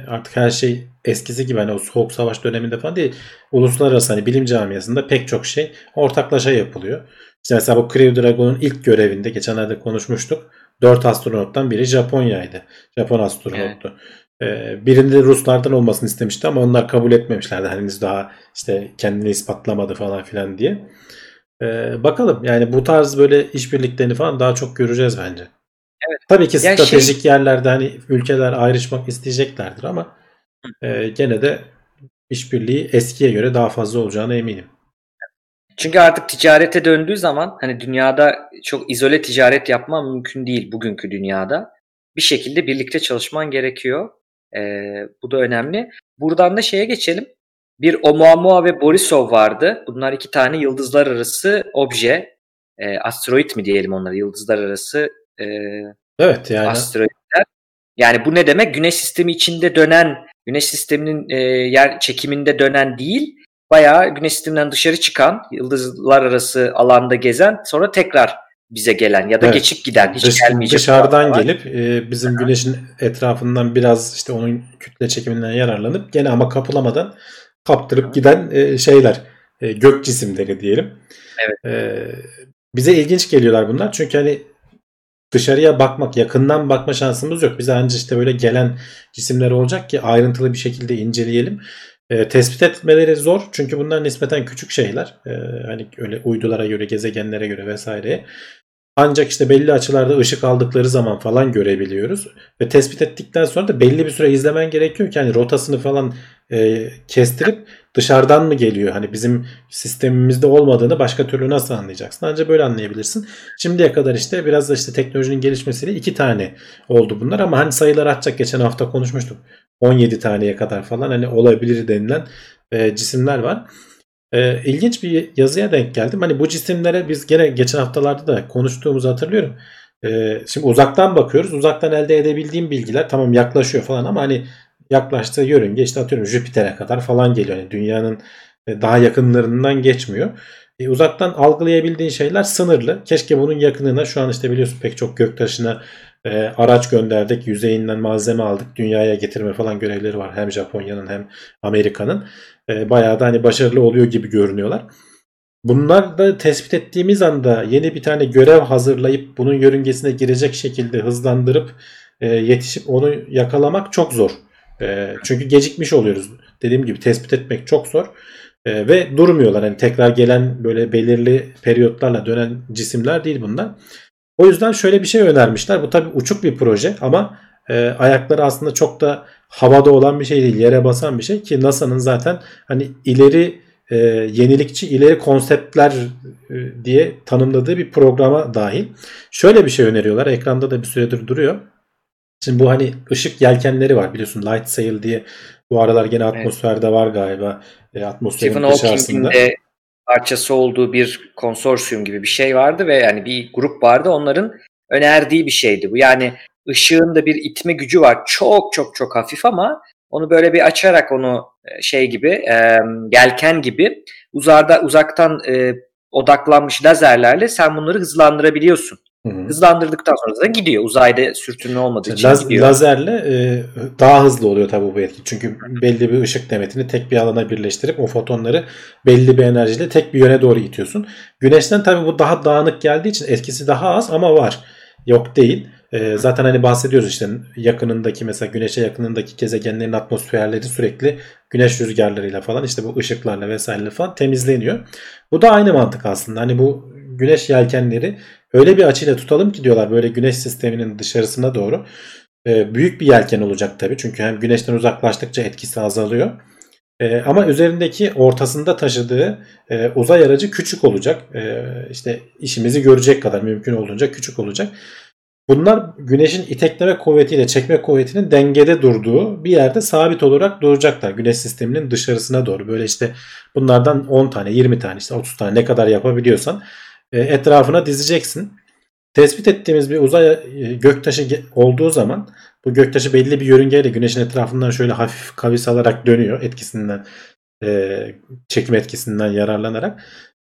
artık her şey eskisi gibi hani o soğuk savaş döneminde falan değil. Uluslararası hani bilim camiasında pek çok şey ortaklaşa yapılıyor. İşte mesela bu Crew Dragon'un ilk görevinde geçenlerde konuşmuştuk. 4 astronottan biri Japonya'ydı. Japon astronottu. Evet. Birinde Ruslardan olmasını istemişti ama onlar kabul etmemişlerdi. Henüz daha işte kendini ispatlamadı falan filan diye. Bakalım yani bu tarz böyle işbirliklerini falan daha çok göreceğiz bence. Evet. Tabii ki yani stratejik yerlerde hani ülkeler ayrışmak isteyeceklerdir ama gene de işbirliği eskiye göre daha fazla olacağına eminim. Çünkü artık ticarete döndüğü zaman hani dünyada çok izole ticaret yapma mümkün değil bugünkü dünyada. Bir şekilde birlikte çalışman gerekiyor. Bu da önemli. Buradan da şeye geçelim. Bir Oumuamua ve Borisov vardı. Bunlar 2 tane yıldızlar arası obje. Asteroid mi diyelim onlara? Yıldızlar arası evet, yani asteroidler. Yani bu ne demek? Güneş sistemi içinde dönen, güneş sisteminin yer çekiminde dönen değil, bayağı güneş sisteminden dışarı çıkan, yıldızlar arası alanda gezen, sonra tekrar bize gelen ya da evet, geçip giden, hiç gelmeyecek. Dışarıdan gelip bizim güneşin etrafından biraz işte onun kütle çekiminden yararlanıp gene ama kapılamadan kaptırıp giden şeyler, gök cisimleri diyelim. Evet. Bize ilginç geliyorlar bunlar çünkü hani dışarıya bakmak, yakından bakma şansımız yok. Bize ancak işte böyle gelen cisimler olacak ki ayrıntılı bir şekilde inceleyelim. Tespit etmeleri zor çünkü bunlar nispeten küçük şeyler. Hani öyle uydulara göre, gezegenlere göre vesaire. Ancak işte belli açılarda ışık aldıkları zaman falan görebiliyoruz. Ve tespit ettikten sonra da belli bir süre izlemen gerekiyor ki hani rotasını falan kestirip dışarıdan mı geliyor? Hani bizim sistemimizde olmadığını başka türlü nasıl anlayacaksın? Ancak böyle anlayabilirsin. Şimdiye kadar işte biraz da işte teknolojinin gelişmesiyle 2 tane oldu bunlar ama hani sayılar artacak. Geçen hafta konuşmuştuk. 17 taneye kadar falan hani olabilir denilen cisimler var. İlginç bir yazıya denk geldim. Hani bu cisimlere biz gene geçen haftalarda da konuştuğumuzu hatırlıyorum. Şimdi uzaktan bakıyoruz. Uzaktan elde edebildiğim bilgiler tamam yaklaşıyor falan ama hani yaklaştığı yörünge işte atıyorum Jüpiter'e kadar falan geliyor. Yani dünyanın daha yakınlarından geçmiyor. uzaktan algılayabildiğin şeyler sınırlı. Keşke bunun yakınına, şu an işte biliyorsun pek çok göktaşına araç gönderdik, yüzeyinden malzeme aldık, dünyaya getirme falan görevleri var hem Japonya'nın hem Amerika'nın. Bayağı da hani başarılı oluyor gibi görünüyorlar. Bunlar da tespit ettiğimiz anda yeni bir tane görev hazırlayıp bunun yörüngesine girecek şekilde hızlandırıp yetişip onu yakalamak çok zor. Çünkü gecikmiş oluyoruz. Dediğim gibi tespit etmek çok zor. Ve durmuyorlar. Yani tekrar gelen böyle belirli periyotlarla dönen cisimler değil bunlar. O yüzden şöyle bir şey önermişler. Bu tabii uçuk bir proje ama ayakları aslında çok da havada olan bir şey değil. Yere basan bir şey ki NASA'nın zaten hani ileri yenilikçi, ileri konseptler diye tanımladığı bir programa dahil. Şöyle bir şey öneriyorlar. Ekranda da bir süredir duruyor. Şimdi bu hani ışık yelkenleri var biliyorsun, light sail diye bu aralar gene atmosferde var galiba. Atmosferin Stephen Hawking'in de parçası olduğu bir konsorsiyum gibi bir şey vardı ve yani bir grup vardı, onların önerdiği bir şeydi bu. Yani ışığın da bir itme gücü var, çok çok çok hafif ama onu böyle bir açarak onu şey gibi yelken gibi uzaktan odaklanmış lazerlerle sen bunları hızlandırabiliyorsun. Hızlandırdıktan sonra da gidiyor. Uzayda sürtünme olmadığı için gidiyor. Lazerle daha hızlı oluyor tabii bu etki. Çünkü belli bir ışık demetini tek bir alana birleştirip o fotonları belli bir enerjiyle tek bir yöne doğru itiyorsun. Güneşten tabii bu daha dağınık geldiği için etkisi daha az ama var. Yok değil. Zaten hani bahsediyoruz işte yakınındaki mesela güneşe yakınındaki gezegenlerin atmosferleri sürekli güneş rüzgarlarıyla falan işte bu ışıklarla vesaire falan temizleniyor. Bu da aynı mantık aslında. Hani bu güneş yelkenleri öyle bir açıyla tutalım ki diyorlar böyle güneş sisteminin dışarısına doğru büyük bir yelken olacak tabii. Çünkü hem güneşten uzaklaştıkça etkisi azalıyor. Ama üzerindeki ortasında taşıdığı uzay aracı küçük olacak. İşte işimizi görecek kadar mümkün olduğunca küçük olacak. Bunlar güneşin itekleme kuvvetiyle çekme kuvvetinin dengede durduğu bir yerde sabit olarak duracaklar. Güneş sisteminin dışarısına doğru. Böyle işte bunlardan 10 tane, 20 tane, işte 30 tane ne kadar yapabiliyorsan etrafına dizeceksin. Tespit ettiğimiz bir uzay göktaşı olduğu zaman bu göktaşı belli bir yörüngeyle güneşin etrafından şöyle hafif kavis alarak dönüyor etkisinden, çekim etkisinden yararlanarak.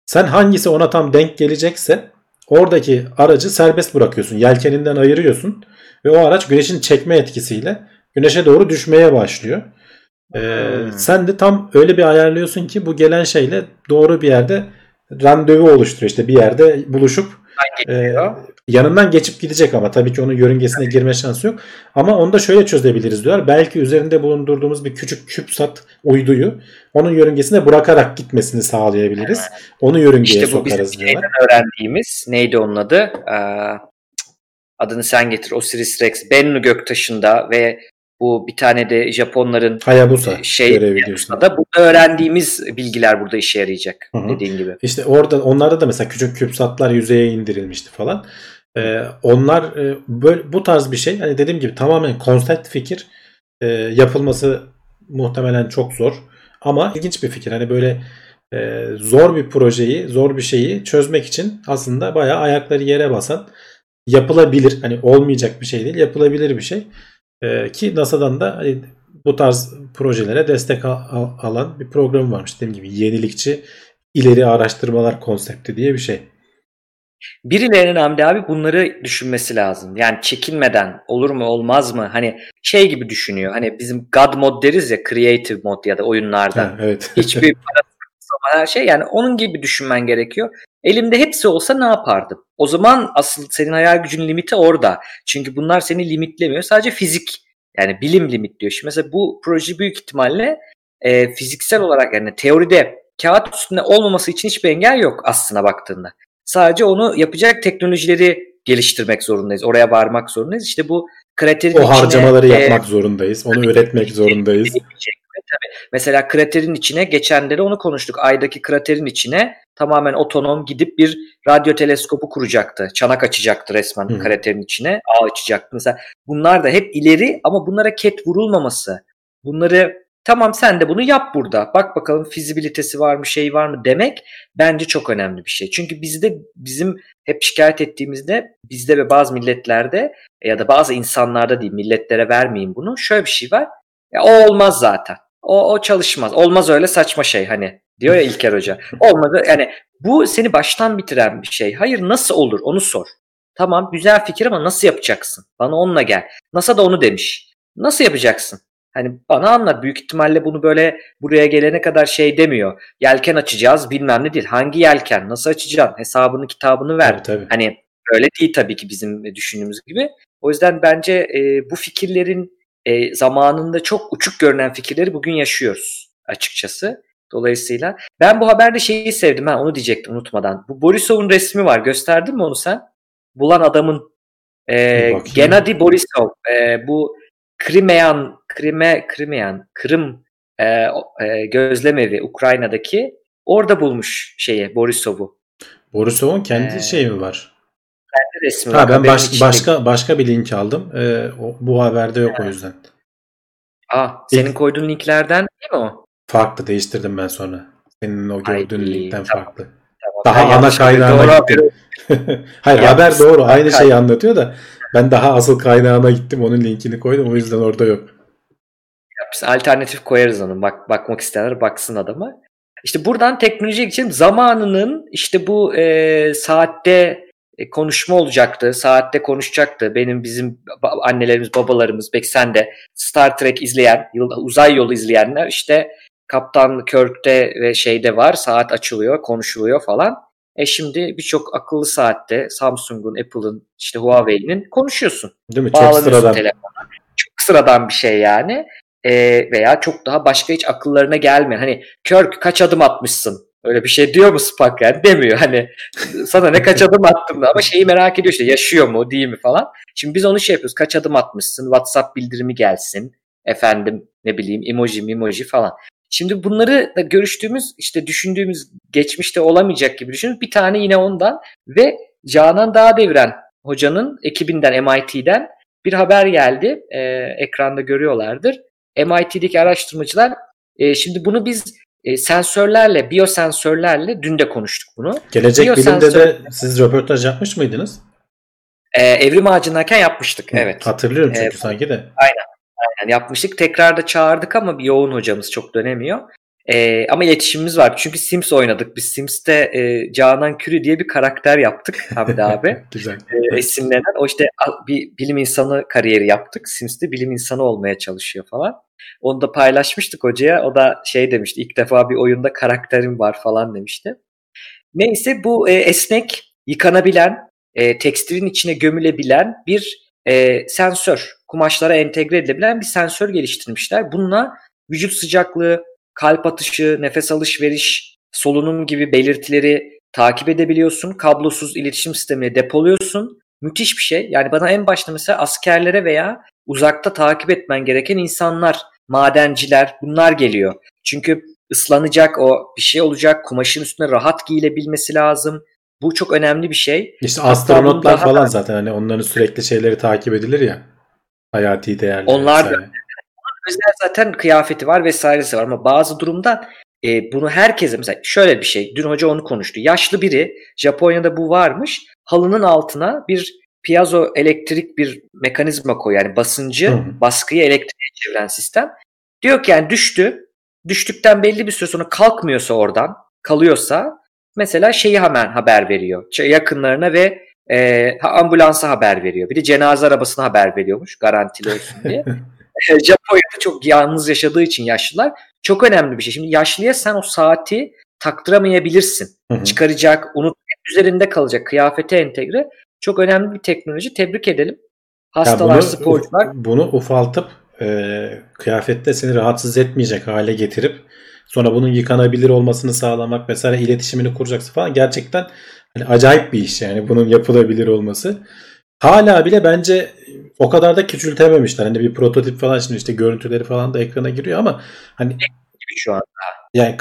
Sen hangisi ona tam denk gelecekse oradaki aracı serbest bırakıyorsun. Yelkeninden ayırıyorsun ve o araç güneşin çekme etkisiyle güneşe doğru düşmeye başlıyor. Sen de tam öyle bir ayarlıyorsun ki bu gelen şeyle doğru bir yerde randevu oluşturuyor. İşte bir yerde buluşup yanından geçip gidecek ama tabii ki onun yörüngesine girme şansı yok. Ama onu da şöyle çözebiliriz diyorlar. Belki üzerinde bulundurduğumuz bir küçük küpsat uyduyu onun yörüngesine bırakarak gitmesini sağlayabiliriz. Onu yörüngeye işte sokarız diyorlar. İşte bu bizim öğrendiğimiz neydi onun adı? Adını sen getir. Osiris Rex, Bennu göktaşında ve bu bir tane de Japonların Hayabusa görevi diyorsun. Da bu öğrendiğimiz bilgiler burada işe yarayacak, hı-hı, dediğin gibi. İşte orada onlarda da mesela küçük küpsatlar yüzeye indirilmişti falan. Onlar böyle bu tarz bir şey. Hani dediğim gibi tamamen konsept fikir. Yapılması muhtemelen çok zor. Ama ilginç bir fikir. Hani böyle zor bir projeyi, zor bir şeyi çözmek için aslında bayağı ayakları yere basan, yapılabilir. Hani olmayacak bir şey değil, yapılabilir bir şey. Ki NASA'dan da hani bu tarz projelere destek alan bir program varmış. Dediğim gibi yenilikçi ileri araştırmalar konsepti diye bir şey. Birilerinin Hamdi abi bunları düşünmesi lazım. Yani çekinmeden olur mu olmaz mı? Hani şey gibi düşünüyor. Hani bizim God mod deriz ya, creative mod ya da oyunlarda. Ha, evet. Hiçbir parası her şey. Yani onun gibi düşünmen gerekiyor. Elimde hepsi olsa ne yapardım? O zaman asıl senin hayal gücünün limiti orada. Çünkü bunlar seni limitlemiyor. Sadece fizik, yani bilim limitliyor. Şimdi mesela bu proje büyük ihtimalle fiziksel olarak, yani teoride kağıt üstünde olmaması için hiçbir engel yok aslına baktığında. Sadece onu yapacak teknolojileri geliştirmek zorundayız. Oraya varmak zorundayız. İşte bu kraterin içine... O harcamaları yapmak zorundayız. Onu üretmek zorundayız. Tabii. Mesela kraterin içine, geçen de onu konuştuk. Ay'daki kraterin içine tamamen otonom gidip bir radyo teleskobu kuracaktı. Çanak açacaktı resmen, kraterin içine. Ağ açacaktı. Mesela bunlar da hep ileri ama bunlara ket vurulmaması. Bunları tamam sen de bunu yap burada. Bak bakalım fizibilitesi var mı, şey var mı demek bence çok önemli bir şey. Çünkü bizde, bizim hep şikayet ettiğimizde bizde ve bazı milletlerde ya da bazı insanlarda değil, milletlere vermeyin bunu. Şöyle bir şey var. Ya, o olmaz zaten. O çalışmaz. Olmaz öyle saçma şey hani. diyor ya İlker Hoca. Olmadı yani, bu seni baştan bitiren bir şey. Hayır, nasıl olur onu sor. Tamam, güzel fikir ama nasıl yapacaksın? Bana onunla gel. NASA da onu demiş. Nasıl yapacaksın? Hani bana anla, büyük ihtimalle bunu böyle buraya gelene kadar şey demiyor. Yelken açacağız bilmem ne değil. Hangi yelken? Nasıl açacaksın? Hesabını kitabını ver. Tabii. Hani öyle değil tabii ki bizim düşündüğümüz gibi. O yüzden bence bu fikirlerin zamanında çok uçuk görünen fikirleri bugün yaşıyoruz açıkçası. Dolayısıyla ben bu haberde şeyi sevdim. Onu diyecektim unutmadan. Bu Borisov'un resmi var. Gösterdin mi onu sen? Bulan adamın Gennady Borisov. Bu Kırım gözlemevi Ukrayna'daki, orada bulmuş şeyi, Borisov'u. Borisov'un kendi şeyi mi var? Kendi resmi var. Ben başka bir link aldım. Bu haberde yok o yüzden. Senin koyduğun linklerden değil mi o? Farklı, değiştirdim ben sonra. Senin o gördüğün linkten farklı. Tamam, daha ana kaynağına gittim. Hayır, haber doğru. Aynı şeyi anlatıyor da ben daha asıl kaynağına gittim. Onun linkini koydum. O yüzden orada yok. Biz alternatif koyarız onu. Bakmak isteyenler baksın adama. İşte buradan teknolojiye geçelim. Zamanının işte bu saatte konuşma olacaktı. Saatte konuşacaktı. Bizim annelerimiz, babalarımız, belki sen de Star Trek izleyen, uzay yolu izleyenler işte Kaptan Kirk'te ve şeyde var. Saat açılıyor, konuşuluyor falan. Şimdi birçok akıllı saatte Samsung'un, Apple'ın, işte Huawei'nin konuşuyorsun. Değil mi? Çok sıradan. Telefona. Çok sıradan bir şey yani. Veya çok daha başka, hiç akıllarına gelmeyen. Hani Kirk kaç adım atmışsın? Öyle bir şey diyor mu Spock yani? Demiyor. Hani sana ne kaç adım attım da, ama şeyi merak ediyor işte, yaşıyor mu değil mi falan. Şimdi biz onu şey yapıyoruz. Kaç adım atmışsın? WhatsApp bildirimi gelsin. Efendim ne bileyim emoji falan. Şimdi bunları da görüştüğümüz, işte düşündüğümüz, geçmişte olamayacak gibi düşündüğümüz bir tane yine ondan ve Canan Dağdeviren hocanın ekibinden, MIT'den bir haber geldi. Ekranda görüyorlardır. MIT'deki araştırmacılar şimdi bunu biz sensörlerle, biyosensörlerle dün de konuştuk bunu. Gelecek Bilim'de de siz röportaj yapmış mıydınız? Evrim Ağacı'ndayken yapmıştık. Evet. Hatırlıyorum çünkü sanki de. Aynen yapmıştık. Tekrar da çağırdık ama bir yoğun hocamız çok dönemiyor. Ama iletişimimiz var. Çünkü Sims oynadık. Biz Sims'te Canan Kürü diye bir karakter yaptık Hamdi abi. Güzel. Esinlenen o işte bir bilim insanı kariyeri yaptık. Sims'te bilim insanı olmaya çalışıyor falan. Onu da paylaşmıştık hocaya. O da şey demişti. İlk defa bir oyunda karakterim var falan demişti. Neyse bu esnek, yıkanabilen, tekstilin içine gömülebilen bir sensör. Kumaşlara entegre edilebilen bir sensör geliştirmişler. Bununla vücut sıcaklığı, kalp atışı, nefes alışveriş, solunum gibi belirtileri takip edebiliyorsun. Kablosuz iletişim sistemine depoluyorsun. Müthiş bir şey. Yani bana en başta mesela askerlere veya uzakta takip etmen gereken insanlar, madenciler, bunlar geliyor. Çünkü ıslanacak, o bir şey olacak. Kumaşın üstüne rahat giyilebilmesi lazım. Bu çok önemli bir şey. İşte astronotlar falan zaten hani onların sürekli şeyleri takip edilir ya. Hayati değerli. Onlar da zaten kıyafeti var vesairesi var ama bazı durumda bunu herkese, mesela şöyle bir şey, dün hoca onu konuştu. Yaşlı biri, Japonya'da bu varmış, halının altına bir piezo elektrik bir mekanizma koyuyor. Yani basıncı, baskıyı elektriğe çeviren sistem. Diyor ki yani düştükten belli bir süre sonra kalkmıyorsa, oradan kalıyorsa mesela şeyi hemen haber veriyor. Yakınlarına ve ambulansa haber veriyor. Bir de cenaze arabasına haber veriyormuş. Garantili olsun diye. Japonya'da çok yalnız yaşadığı için yaşlılar, çok önemli bir şey. Şimdi yaşlıya sen o saati taktıramayabilirsin. Çıkaracak, üzerinde kalacak. Kıyafete entegre. Çok önemli bir teknoloji. Tebrik edelim. Hastalar, sporcular. Bunu ufaltıp kıyafette seni rahatsız etmeyecek hale getirip sonra bunun yıkanabilir olmasını sağlamak vesaire, iletişimini kuracaksın falan. Gerçekten yani acayip bir iş yani bunun yapılabilir olması. Hala bile bence o kadar da küçültememişler. Hani bir prototip falan, şimdi işte görüntüleri falan da ekrana giriyor ama hani şu anda yani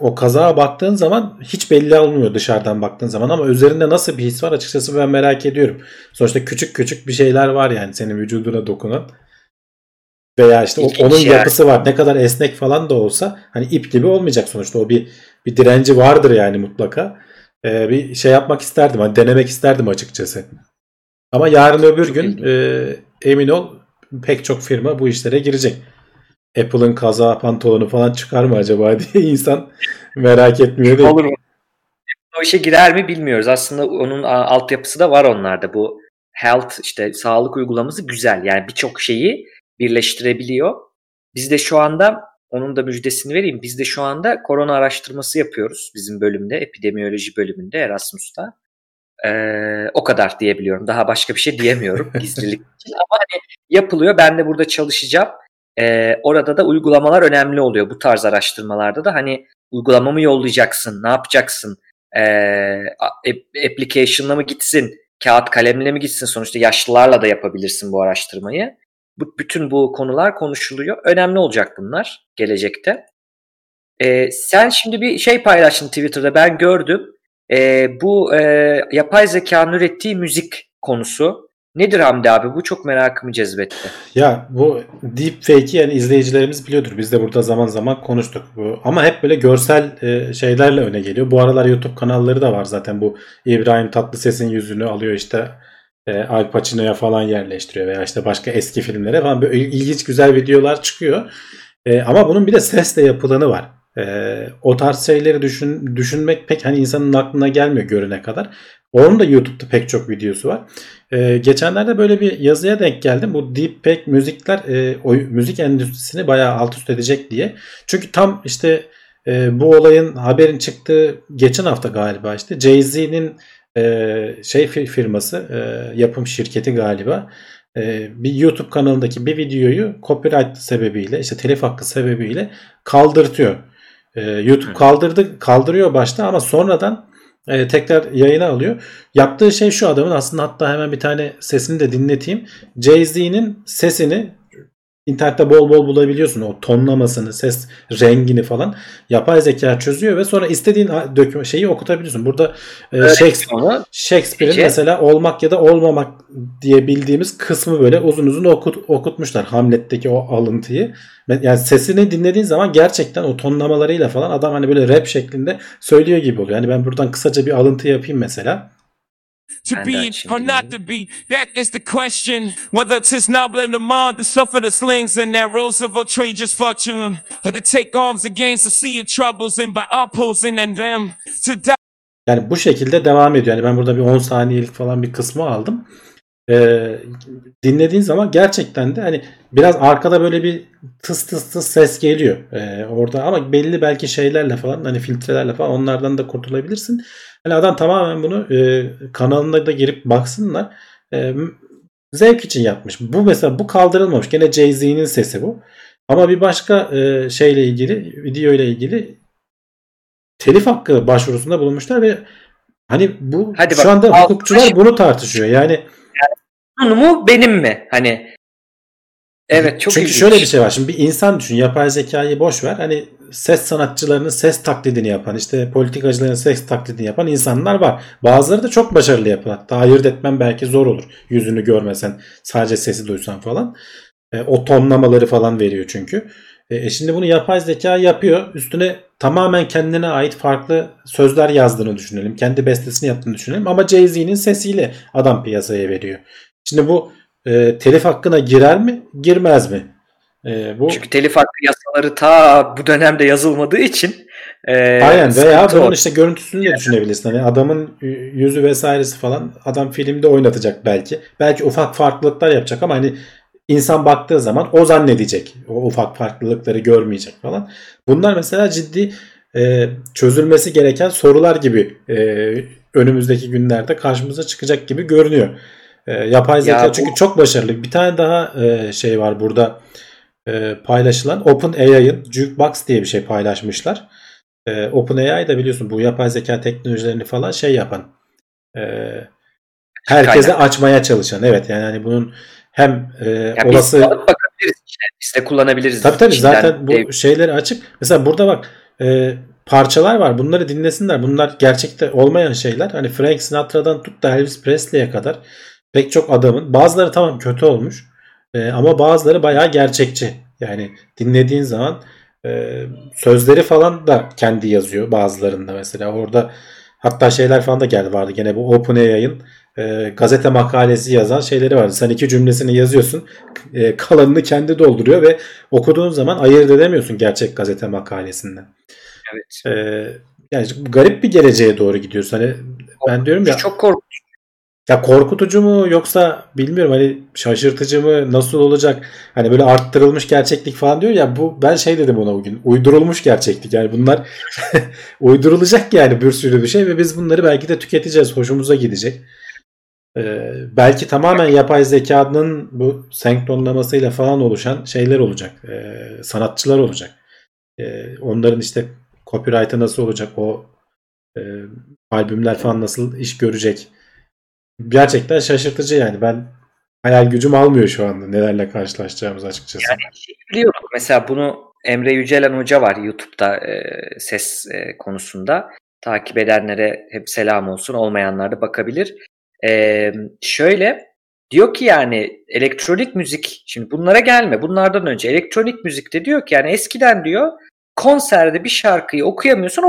o kazağa baktığın zaman hiç belli olmuyor dışarıdan baktığın zaman ama üzerinde nasıl bir his var açıkçası ben merak ediyorum. Sonuçta küçük bir şeyler var yani senin vücuduna dokunan. Veya işte onun yapısı var. Ne kadar esnek falan da olsa hani ip gibi olmayacak sonuçta. O bir direnci vardır yani mutlaka. Bir şey yapmak isterdim. Hani denemek isterdim açıkçası. Ama yarın öbür gün emin ol pek çok firma bu işlere girecek. Apple'ın kaza pantolonu falan çıkar mı acaba diye insan merak etmiyor değil. Olur mu? O işe girer mi bilmiyoruz. Aslında onun altyapısı da var onlarda. Bu health, işte sağlık uygulaması güzel. Yani birçok şeyi birleştirebiliyor. Biz de şu anda onun da müjdesini vereyim. Biz de şu anda korona araştırması yapıyoruz. Bizim bölümde, epidemiyoloji bölümünde Erasmus'ta. O kadar diyebiliyorum. Daha başka bir şey diyemiyorum gizlilik için. Ama hani yapılıyor. Ben de burada çalışacağım. Orada da uygulamalar önemli oluyor. Bu tarz araştırmalarda da hani uygulamamı yollayacaksın, ne yapacaksın? Application'la mı gitsin, kağıt kalemle mi gitsin? Sonuçta yaşlılarla da yapabilirsin bu araştırmayı. Bütün bu konular konuşuluyor. Önemli olacak bunlar gelecekte. Sen şimdi bir şey paylaştın Twitter'da, ben gördüm. Bu yapay zekanın ürettiği müzik konusu. Nedir Hamdi abi? Bu çok merakımı cezbetti. Ya bu deepfake'i yani izleyicilerimiz biliyordur. Biz de burada zaman zaman konuştuk. Ama hep böyle görsel şeylerle öne geliyor. Bu aralar YouTube kanalları da var zaten. Bu İbrahim Tatlıses'in yüzünü alıyor işte Al Pacino'ya falan yerleştiriyor veya işte başka eski filmlere falan böyle ilginç güzel videolar çıkıyor. Ama bunun bir de sesle yapılanı var. O tarz şeyleri düşünmek pek hani insanın aklına gelmiyor görüne kadar. Onun da YouTube'da pek çok videosu var. Geçenlerde böyle bir yazıya denk geldim. Bu deepfake müzikler müzik endüstrisini bayağı alt üst edecek diye. Çünkü tam işte bu olayın haberin çıktığı geçen hafta galiba işte Jay-Z'nin firması yapım şirketi galiba bir YouTube kanalındaki bir videoyu copyright sebebiyle işte telif hakkı sebebiyle kaldırtıyor. YouTube kaldırıyor başta ama sonradan tekrar yayına alıyor. Yaptığı şey şu adamın aslında, hatta hemen bir tane sesini de dinleteyim. Jay-Z'nin sesini internette bol bol bulabiliyorsun. O tonlamasını, ses rengini falan yapay zeka çözüyor ve sonra istediğin şeyi okutabiliyorsun. Burada Shakespeare'in mesela olmak ya da olmamak diye bildiğimiz kısmı böyle uzun uzun okutmuşlar. Hamlet'teki o alıntıyı. Yani sesini dinlediğin zaman gerçekten o tonlamalarıyla falan adam hani böyle rap şeklinde söylüyor gibi oluyor. Yani ben buradan kısaca bir alıntı yapayım mesela. To be or not to be, that is the question. Whether tis noble and the mind to suffer the slings and that Roosevelt tree just fortune, or to take arms against the sea of troubles and by opposing and them to die. Yani bu şekilde devam ediyor. Yani ben burada bir 10 saniyelik falan bir kısmı aldım. Dinlediğin zaman gerçekten de hani biraz arkada böyle bir tıs ses geliyor orada ama belli belki şeylerle falan hani filtrelerle falan onlardan da kurtulabilirsin. Hani adam tamamen bunu kanalına da girip baksınlar. Zevk için yapmış. Bu mesela bu kaldırılmamış. Gene Jay-Z'nin sesi bu. Ama bir başka şeyle ilgili, video ile ilgili telif hakkı başvurusunda bulunmuşlar ve hani bu şu anda hukukçular bunu tartışıyor. Yani mu benim mi? Hani evet, çok çünkü ilginç. Şöyle bir şey var. Şimdi bir insan düşün. Yapay zekayı boş ver. Hani ses sanatçılarının ses taklidini yapan, işte politikacıların ses taklidini yapan insanlar var. Bazıları da çok başarılı yapıyor. Hatta ayırt etmen belki zor olur. Yüzünü görmesen, sadece sesi duysan falan. O tonlamaları falan veriyor çünkü. Şimdi bunu yapay zeka yapıyor. Üstüne tamamen kendine ait farklı sözler yazdığını düşünelim. Kendi bestesini yaptığını düşünelim. Ama Jay-Z'nin sesiyle adam piyasaya veriyor. Şimdi bu telif hakkına girer mi, girmez mi? Çünkü telif hakkı yasaları ta bu dönemde yazılmadığı için. Aynen veya bunun işte görüntüsünü de düşünebilirsin. Hani adamın yüzü vesairesi falan adam filmde oynatacak belki. Belki ufak farklılıklar yapacak ama hani insan baktığı zaman o zannedecek. O ufak farklılıkları görmeyecek falan. Bunlar mesela ciddi çözülmesi gereken sorular gibi önümüzdeki günlerde karşımıza çıkacak gibi görünüyor. Yapay zeka çünkü çok başarılı. Bir tane daha şey var burada paylaşılan. OpenAI'ın Jukebox diye bir şey paylaşmışlar. OpenAI da biliyorsun bu yapay zeka teknolojilerini falan şey yapan, herkese açmaya çalışan. Evet yani hani bunun hem olası... Biz de kullanabiliriz. Tabii zaten bu şeyleri açık. Mesela burada bak parçalar var. Bunları dinlesinler. Bunlar gerçekte olmayan şeyler. Hani Frank Sinatra'dan tut da Elvis Presley'e kadar pek çok adamın, bazıları tamam kötü olmuş ama bazıları bayağı gerçekçi. Yani dinlediğin zaman sözleri falan da kendi yazıyor bazılarında mesela. Orada Hatta şeyler falan da geldi, vardı gene bu OpenAI'ın gazete makalesi yazan şeyleri vardı. Sen iki cümlesini yazıyorsun, kalanını kendi dolduruyor ve okuduğun zaman ayırt edemiyorsun gerçek gazete makalesinden. Evet. Yani garip bir geleceğe doğru gidiyorsun. Hani ben diyorum ya, çok korkutucu. Ya korkutucu mu yoksa bilmiyorum, hani şaşırtıcı mı, nasıl olacak? Hani böyle arttırılmış gerçeklik falan diyor ya, bu ben şey dedim ona bugün, uydurulmuş gerçeklik. Yani bunlar uydurulacak yani bir sürü bir şey ve biz bunları belki de tüketeceğiz, hoşumuza gidecek. Belki tamamen yapay zekanın bu senkronlamasıyla falan oluşan şeyler olacak, sanatçılar olacak. Onların işte copyright'ı nasıl olacak, o albümler falan nasıl iş görecek? Gerçekten şaşırtıcı yani. Ben hayal gücüm almıyor şu anda nelerle karşılaşacağımız açıkçası. Yani biliyorum. Mesela bunu Emre Yücelen Hoca var YouTube'da ses konusunda. Takip edenlere hep selam olsun. Olmayanlar da bakabilir. Şöyle diyor ki yani elektronik müzik, şimdi bunlara gelme. Bunlardan önce elektronik müzikte diyor ki yani eskiden diyor konserde bir şarkıyı okuyamıyorsun.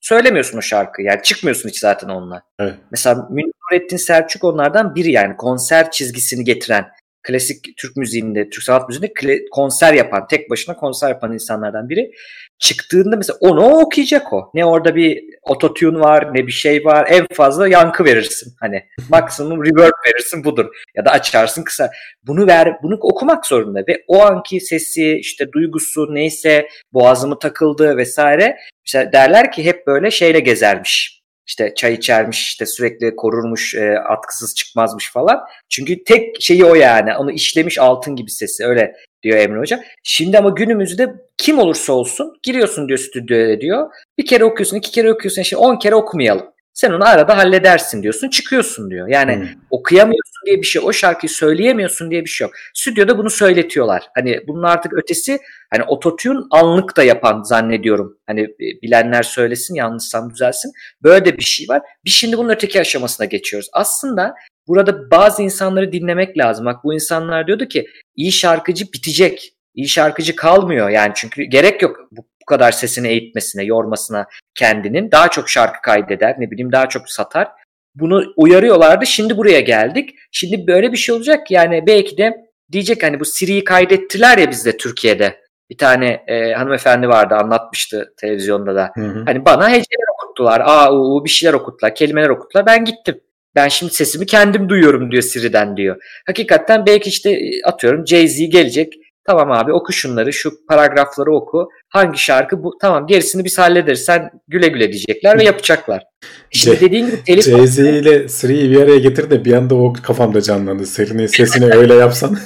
Söylemiyorsun o şarkıyı. Yani çıkmıyorsun hiç zaten onunla. Evet. Mesela Nurettin Selçuk onlardan biri yani. Konser çizgisini getiren, klasik Türk müziğinde, Türk sanat müziğinde konser yapan, tek başına konser yapan insanlardan biri. Çıktığında mesela onu okuyacak o. Ne orada bir ototune var, ne bir şey var. En fazla yankı verirsin. Hani maksimum reverb verirsin, budur. Ya da açarsın kısa. Bunu okumak zorunda ve o anki sesi, işte duygusu neyse, boğazımı takıldı vesaire. İşte derler ki hep böyle şeyle gezermiş. İşte çay içermiş, işte sürekli korurmuş, atkısız çıkmazmış falan. Çünkü tek şeyi o yani. Onu işlemiş altın gibi sesi. Öyle diyor Emre Hoca. Şimdi ama günümüzde kim olursa olsun giriyorsun diyor stüdyoya diyor. Bir kere okuyorsun, iki kere okuyorsun. Şimdi 10 kere okumayalım. Sen onu arada halledersin diyorsun. Çıkıyorsun diyor. Yani okuyamıyorsun diye bir şey. O şarkıyı söyleyemiyorsun diye bir şey yok. Stüdyoda bunu söyletiyorlar. Hani bunun artık ötesi, hani ototune anlık da yapan zannediyorum. Hani bilenler söylesin, yanlışsam düzelsin. Böyle de bir şey var. Biz şimdi bunun öteki aşamasına geçiyoruz. Aslında burada bazı insanları dinlemek lazım. Bak bu insanlar diyordu ki iyi şarkıcı bitecek. İyi şarkıcı kalmıyor yani, çünkü gerek yok bu kadar sesini eğitmesine, yormasına kendinin. Daha çok şarkı kaydeder, ne bileyim daha çok satar. Bunu uyarıyorlardı. Şimdi buraya geldik. Şimdi böyle bir şey olacak yani, belki de diyecek hani bu Siri'yi kaydettiler ya bizde Türkiye'de. Bir tane hanımefendi vardı, anlatmıştı televizyonda da. Hani bana heceler okuttular, bir şeyler okuttular, kelimeler okuttular. Ben gittim. Ben şimdi sesimi kendim duyuyorum diyor Siri'den diyor. Hakikaten belki işte atıyorum Jay-Z gelecek. Tamam abi oku şunları, şu paragrafları oku. Hangi şarkı bu? Tamam, gerisini biz hallederiz. Sen güle güle diyecekler ve yapacaklar. İşte dediğin gibi telif. Jay-Z ile Siri'yi bir araya getir de bir anda o kafamda canlandı. Siri'nin sesini öyle yapsan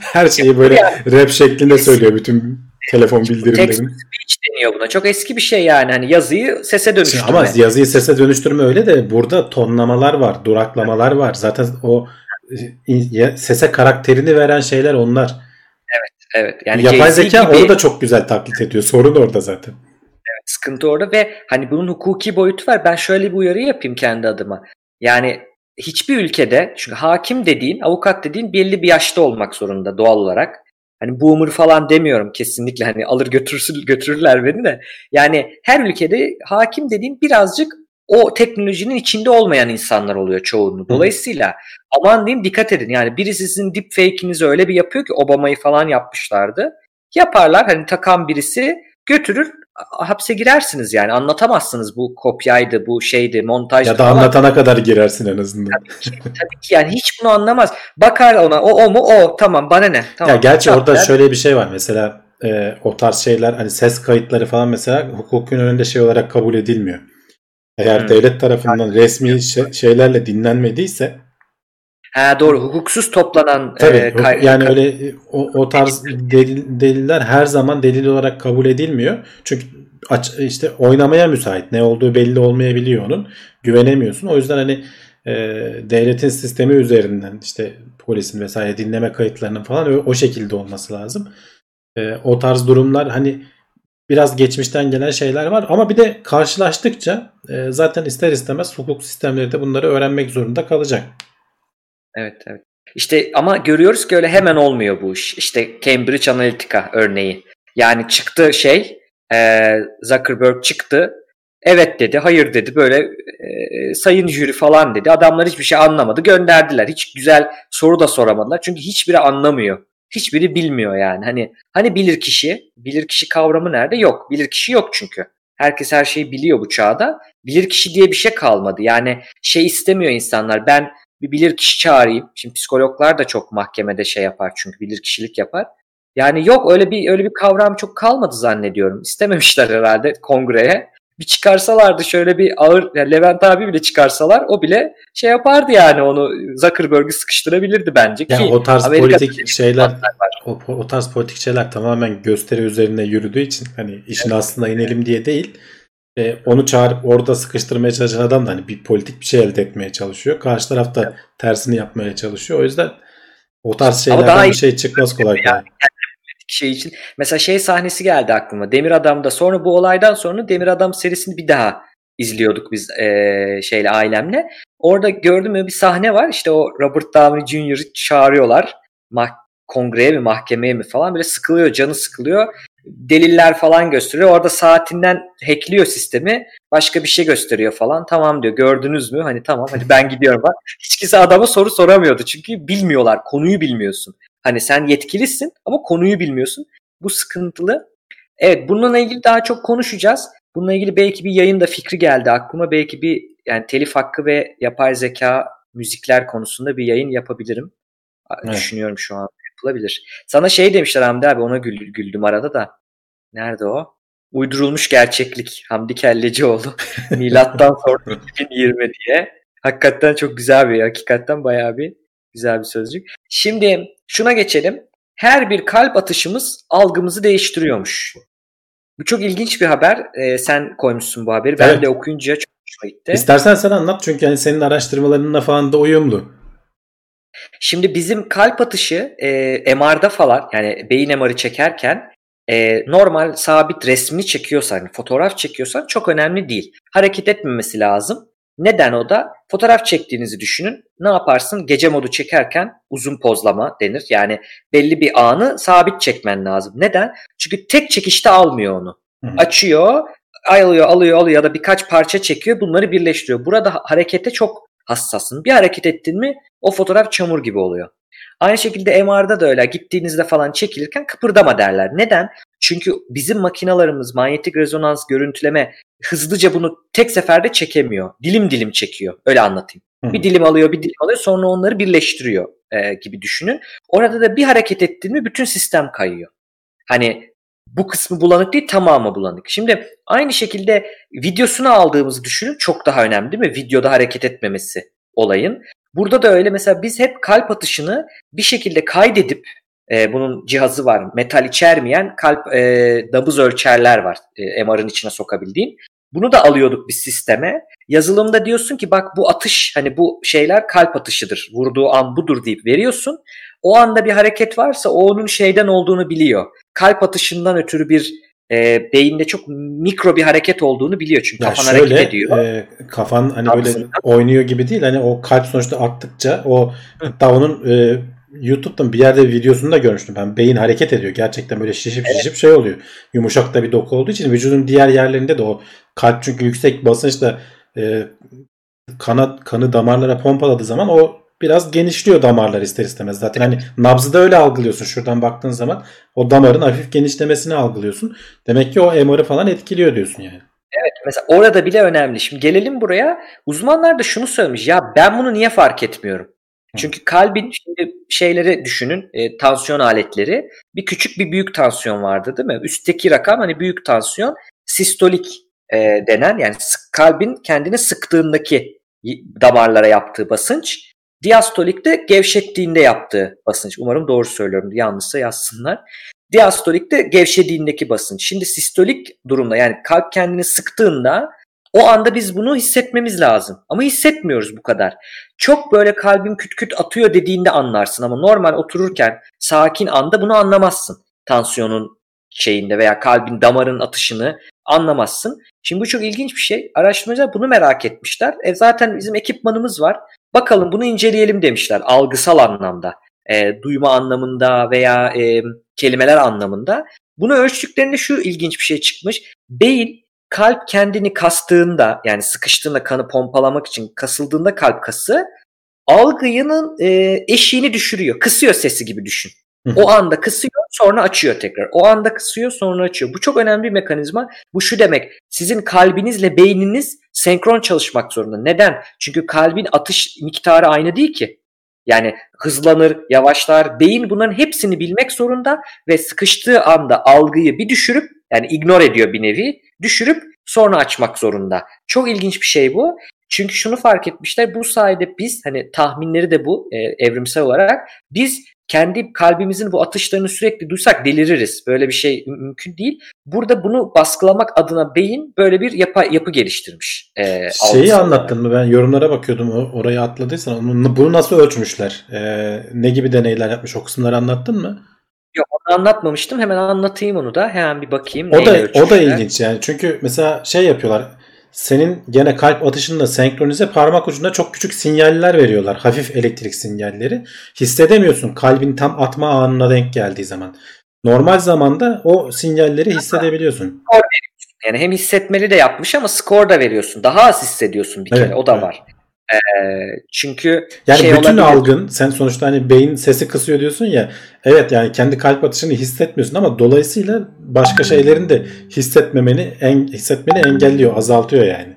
her şeyi böyle rap şeklinde söylüyor bütün telefon bildirimlerini. Text speech deniyor buna. Çok eski bir şey yani. Hani yazıyı sese dönüştürme. Ama yazıyı sese dönüştürme öyle de burada tonlamalar var, duraklamalar var. Zaten o sese karakterini veren şeyler onlar. Evet. Yani yapay zeka gibi, onu da çok güzel taklit ediyor. Sorun orada zaten. Evet, sıkıntı orada ve hani bunun hukuki boyutu var. Ben şöyle bir uyarı yapayım kendi adıma. Yani hiçbir ülkede, çünkü hakim dediğin, avukat dediğin belli bir yaşta olmak zorunda doğal olarak. Hani boomer falan demiyorum kesinlikle, hani alır götürürler beni de. Yani her ülkede hakim dediğin birazcık o teknolojinin içinde olmayan insanlar oluyor çoğunluğu. Dolayısıyla aman diyeyim, dikkat edin. Yani birisi sizin deepfake'inizi öyle bir yapıyor ki, Obama'yı falan yapmışlardı. Yaparlar hani, takan birisi götürür, hapse girersiniz yani, anlatamazsınız bu kopyaydı, bu şeydi, montajdı. Ya da falan. Anlatana kadar girersin en azından. Tabii ki yani hiç bunu anlamaz. Bakar ona, o mu tamam, bana ne. Tamam, ya gerçi orada şöyle bir şey var mesela, o tarz şeyler hani ses kayıtları falan mesela hukukun önünde şey olarak kabul edilmiyor. Eğer devlet tarafından resmi şeylerle dinlenmediyse. Doğru, hukuksuz toplanan. Tabii, yani öyle o tarz deliller her zaman delil olarak kabul edilmiyor. Çünkü işte oynamaya müsait, ne olduğu belli olmayabiliyor onun. Güvenemiyorsun. O yüzden hani devletin sistemi üzerinden, işte polisin vesaire dinleme kayıtlarının falan o şekilde olması lazım. O tarz durumlar hani biraz geçmişten gelen şeyler var ama bir de karşılaştıkça zaten ister istemez hukuk sistemleri de bunları öğrenmek zorunda kalacak. Evet. İşte ama görüyoruz ki öyle hemen olmuyor bu iş. İşte Cambridge Analytica örneği. Yani çıktı Zuckerberg çıktı. Evet dedi, hayır dedi, böyle sayın jüri falan dedi. Adamlar hiçbir şey anlamadı, gönderdiler. Hiç güzel soru da soramadılar. Çünkü hiçbiri anlamıyor. Hiçbiri bilmiyor yani. Hani bilirkişi kavramı nerede? Yok. Bilirkişi yok çünkü. Herkes her şeyi biliyor bu çağda. Bilirkişi diye bir şey kalmadı. Yani şey istemiyor insanlar. Ben bir bilirkişi çağırayım. Şimdi psikologlar da çok mahkemede şey yapar çünkü bilirkişilik yapar. Yani yok, öyle bir kavram çok kalmadı zannediyorum. İstememişler herhalde kongreye. Bir çıkarsalardı şöyle bir ağır, yani Levent abi bile çıkarsalar o bile şey yapardı yani, onu Zuckerberg'ı sıkıştırabilirdi bence ki. Yani o tarz politik şeyler tamamen gösteri üzerine yürüdüğü için hani işin aslına inelim diye değil. Onu çağırıp orada sıkıştırmaya çalışan adam da hani bir politik bir şey elde etmeye çalışıyor. Karşı tarafta tersini yapmaya çalışıyor. O yüzden o tarz şeylerden bir şey çıkmaz kolay kolay. Yani. Şey için. Mesela şey sahnesi geldi aklıma. Demir Adam'da, sonra bu olaydan sonra Demir Adam serisini bir daha izliyorduk biz şeyle, ailemle. Orada gördüm bir sahne var. İşte o Robert Downey Jr.'ı çağırıyorlar. Kongreye mi, mahkemeye mi falan, böyle sıkılıyor, canı sıkılıyor. Deliller falan gösteriyor. Orada saatinden hackliyor sistemi. Başka bir şey gösteriyor falan. Tamam diyor. Gördünüz mü? Hani tamam, hadi ben gidiyorum. Hiç kimse adama soru soramıyordu. Çünkü bilmiyorlar. Konuyu bilmiyorsun. Hani sen yetkilisin ama konuyu bilmiyorsun. Bu sıkıntılı. Evet, bununla ilgili daha çok konuşacağız. Bununla ilgili belki bir yayında fikri geldi aklıma. Belki bir telif hakkı ve yapay zeka müzikler konusunda bir yayın yapabilirim. Evet. Düşünüyorum şu an, yapılabilir. Sana şey demişler Hamdi abi, ona güldüm arada da. Nerede o? Uydurulmuş gerçeklik. Hamdi Kellecioğlu. Milattan sonra 2020 diye. Hakikaten çok güzel bir, hakikaten bayağı bir güzel bir sözcük. Şimdi şuna geçelim. Her bir kalp atışımız algımızı değiştiriyormuş. Bu çok ilginç bir haber. Sen koymuşsun bu haberi. Evet. Ben de okuyunca çok hoşuma gitti. İstersen sen anlat çünkü yani senin araştırmalarınla falan da uyumlu. Şimdi bizim kalp atışı MR'da falan, yani beyin MR'ı çekerken normal sabit resmini çekiyorsan, yani fotoğraf çekiyorsan çok önemli değil. Hareket etmemesi lazım. Neden o da? Fotoğraf çektiğinizi düşünün. Ne yaparsın? Gece modu çekerken uzun pozlama denir. Yani belli bir anı sabit çekmen lazım. Neden? Çünkü tek çekişte almıyor onu. Hı-hı. Açıyor, alıyor ya da birkaç parça çekiyor. Bunları birleştiriyor. Burada harekete çok hassasın. Bir hareket ettin mi o fotoğraf çamur gibi oluyor. Aynı şekilde MR'da da öyle, gittiğinizde falan çekilirken kıpırdama derler. Neden? Çünkü bizim makinalarımız manyetik rezonans, görüntüleme hızlıca bunu tek seferde çekemiyor. Dilim dilim çekiyor. Öyle anlatayım. Hı-hı. Bir dilim alıyor sonra onları birleştiriyor gibi düşünün. Orada da bir hareket ettin mi bütün sistem kayıyor. Hani bu kısmı bulanık değil, tamamı bulanık. Şimdi aynı şekilde videosunu aldığımızı düşünün. Çok daha önemli değil mi? Videoda hareket etmemesi olayın. Burada da öyle, mesela biz hep kalp atışını bir şekilde kaydedip bunun cihazı var, metal içermeyen kalp nabız ölçerler var MR'ın içine sokabildiğin. Bunu da alıyorduk biz sisteme. Yazılımda diyorsun ki bak bu atış, hani bu şeyler kalp atışıdır. Vurduğu an budur deyip veriyorsun. O anda bir hareket varsa o onun şeyden olduğunu biliyor. Kalp atışından ötürü bir beyinde çok mikro bir hareket olduğunu biliyor. Çünkü kafan şöyle, hareket ediyor. Kafan hani Aksın. Böyle oynuyor gibi değil. Hani o kalp sonuçta arttıkça o, hatta onun YouTube'dan bir yerde videosunu da görmüştüm ben. Beyin hareket ediyor. Gerçekten böyle şişip şey oluyor. Yumuşak da bir doku olduğu için vücudun diğer yerlerinde de o kalp, çünkü yüksek basınçla kanı damarlara pompaladığı zaman o biraz genişliyor damarlar ister istemez. Zaten hani nabzı da öyle algılıyorsun. Şuradan baktığın zaman o damarın hafif genişlemesini algılıyorsun. Demek ki o MR'ı falan etkiliyor diyorsun yani. Evet, mesela orada bile önemli. Şimdi gelelim buraya. Uzmanlar da şunu söylemiş. Ya ben bunu niye fark etmiyorum? Çünkü kalbin, şimdi şeyleri düşünün, tansiyon aletleri, bir küçük bir büyük tansiyon vardı değil mi? Üstteki rakam hani büyük tansiyon, sistolik denen, yani kalbin kendini sıktığındaki damarlara yaptığı basınç, diastolik de gevşettiğinde yaptığı basınç. Umarım doğru söylüyorum, yanlışsa yazsınlar. Diastolik de gevşediğindeki basınç. Şimdi sistolik durumda, yani kalp kendini sıktığında o anda biz bunu hissetmemiz lazım. Ama hissetmiyoruz bu kadar. Çok böyle kalbim küt küt atıyor dediğinde anlarsın ama normal otururken sakin anda bunu anlamazsın. Tansiyonun şeyinde veya kalbin, damarın atışını anlamazsın. Şimdi bu çok ilginç bir şey. Araştırmacılar bunu merak etmişler. Zaten bizim ekipmanımız var. Bakalım bunu inceleyelim demişler algısal anlamda. Duyma anlamında veya kelimeler anlamında. Bunu ölçtüklerinde şu ilginç bir şey çıkmış. Beyin kalp kendini kastığında, yani sıkıştığında, kanı pompalamak için kasıldığında kalp kası algının eşiğini düşürüyor. Kısıyor sesi gibi düşün. O anda kısıyor, sonra açıyor tekrar. O anda kısıyor, sonra açıyor. Bu çok önemli bir mekanizma. Bu şu demek: sizin kalbinizle beyniniz senkron çalışmak zorunda. Neden? Çünkü kalbin atış miktarı aynı değil ki. Yani hızlanır, yavaşlar. Beyin bunların hepsini bilmek zorunda ve sıkıştığı anda algıyı bir düşürüp, yani ignore ediyor bir nevi, düşürüp sonra açmak zorunda. Çok ilginç bir şey bu. Çünkü şunu fark etmişler, bu sayede biz, hani tahminleri de bu evrimsel olarak, biz kendi kalbimizin bu atışlarını sürekli duysak deliririz. Böyle bir şey mümkün değil. Burada bunu baskılamak adına beyin böyle bir yapı geliştirmiş. Şeyi anlattın mı? Ben yorumlara bakıyordum. Orayı atladıysan bunu nasıl ölçmüşler? Ne gibi deneyler yapmış? O kısımları anlattın mı? Yok, onu anlatmamıştım. Hemen anlatayım onu da. Hemen bir bakayım. O da ilginç yani. Çünkü mesela şey yapıyorlar. Senin gene kalp atışınla senkronize parmak ucunda çok küçük sinyaller veriyorlar. Hafif elektrik sinyalleri. Hissedemiyorsun kalbin tam atma anına denk geldiği zaman. Normal zamanda o sinyalleri hissedebiliyorsun. Skor veriyorsun. Yani hem hissetmeli de yapmış ama skor da veriyorsun. Daha az hissediyorsun bir kere. Evet, o da var. Çünkü yani şey, bütün olabilir. Algın, sen sonuçta hani beyin sesi kısıyor diyorsun ya, evet, yani kendi kalp atışını hissetmiyorsun ama dolayısıyla başka şeylerin de hissetmeni engelliyor, azaltıyor yani.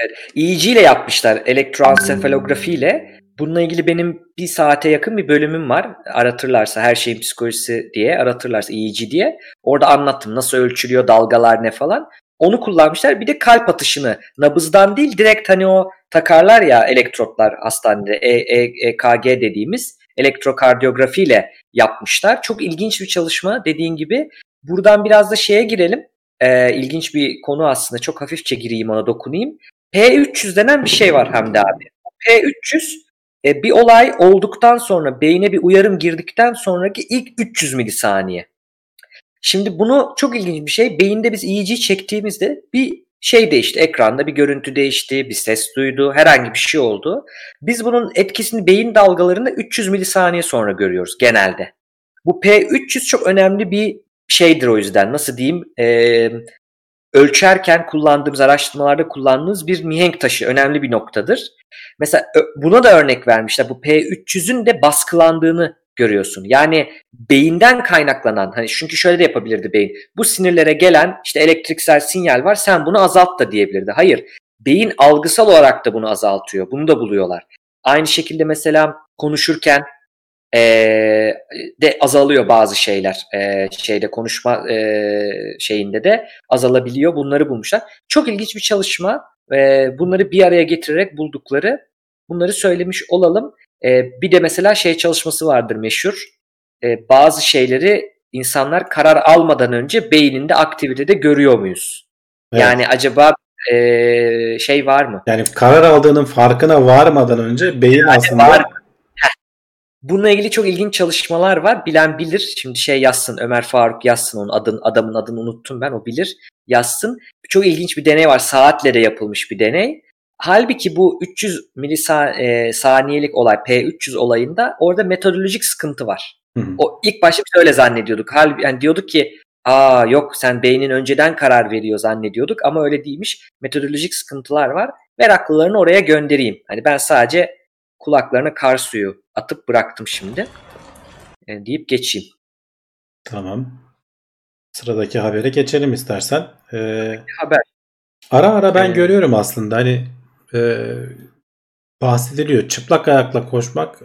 Evet. EEG ile yapmışlar, elektroensefalografi ile. Bununla ilgili benim bir saate yakın bir bölümüm var. Aratırlarsa her şeyin psikolojisi diye aratırlarsa EEG diye. Orada anlattım nasıl ölçülüyor, dalgalar ne falan. Onu kullanmışlar. Bir de kalp atışını nabızdan değil, direkt hani o takarlar ya elektrotlar hastanede, EKG dediğimiz elektrokardiyografiyle yapmışlar. Çok ilginç bir çalışma dediğin gibi. Buradan biraz da şeye girelim. İlginç bir konu aslında. Çok hafifçe gireyim, ona dokunayım. P300 denen bir şey var Hamdi abi. P300 bir olay olduktan sonra, beyne bir uyarım girdikten sonraki ilk 300 milisaniye. Şimdi bunu, çok ilginç bir şey. Beyinde biz EEG çektiğimizde bir şey değişti. Ekranda bir görüntü değişti, bir ses duydu, herhangi bir şey oldu. Biz bunun etkisini beyin dalgalarında 300 milisaniye sonra görüyoruz genelde. Bu P300 çok önemli bir şeydir o yüzden. Nasıl diyeyim? Ölçerken kullandığımız, araştırmalarda kullandığımız bir mihenk taşı, önemli bir noktadır. Mesela buna da örnek vermişler. Bu P300'ün de baskılandığını görüyorsun. Yani beyinden kaynaklanan, hani çünkü şöyle de yapabilirdi beyin. Bu sinirlere gelen işte elektriksel sinyal var, sen bunu azalt da diyebilirdi. Hayır. Beyin algısal olarak da bunu azaltıyor. Bunu da buluyorlar. Aynı şekilde mesela konuşurken de azalıyor bazı şeyler. Konuşma şeyinde de azalabiliyor. Bunları bulmuşlar. Çok ilginç bir çalışma. Bunları bir araya getirerek buldukları, bunları söylemiş olalım. Bir de mesela şey çalışması vardır meşhur. Bazı şeyleri insanlar karar almadan önce beyninde aktivitede görüyor muyuz? Evet. Yani acaba şey var mı? Yani karar aldığının farkına varmadan önce beyin yani aslında var. Bununla ilgili çok ilginç çalışmalar var. Bilen bilir. Şimdi şey yazsın, Ömer Faruk yazsın, onun adamın adını unuttum ben, o bilir. Yazsın. Çok ilginç bir deney var. Saatle de yapılmış bir deney. Halbuki bu 300 milisaniyelik olay, P300 olayında orada metodolojik sıkıntı var. O ilk başta biz öyle zannediyorduk. Halbuki yani diyorduk ki, yok sen beynin önceden karar veriyor zannediyorduk ama öyle değilmiş. Metodolojik sıkıntılar var. Ver akıllarını oraya göndereyim. Hani ben sadece kulaklarına kar suyu atıp bıraktım şimdi deyip geçeyim. Tamam. Sıradaki habere geçelim istersen. Haber. Ara ara ben görüyorum aslında hani bahsediliyor, çıplak ayakla koşmak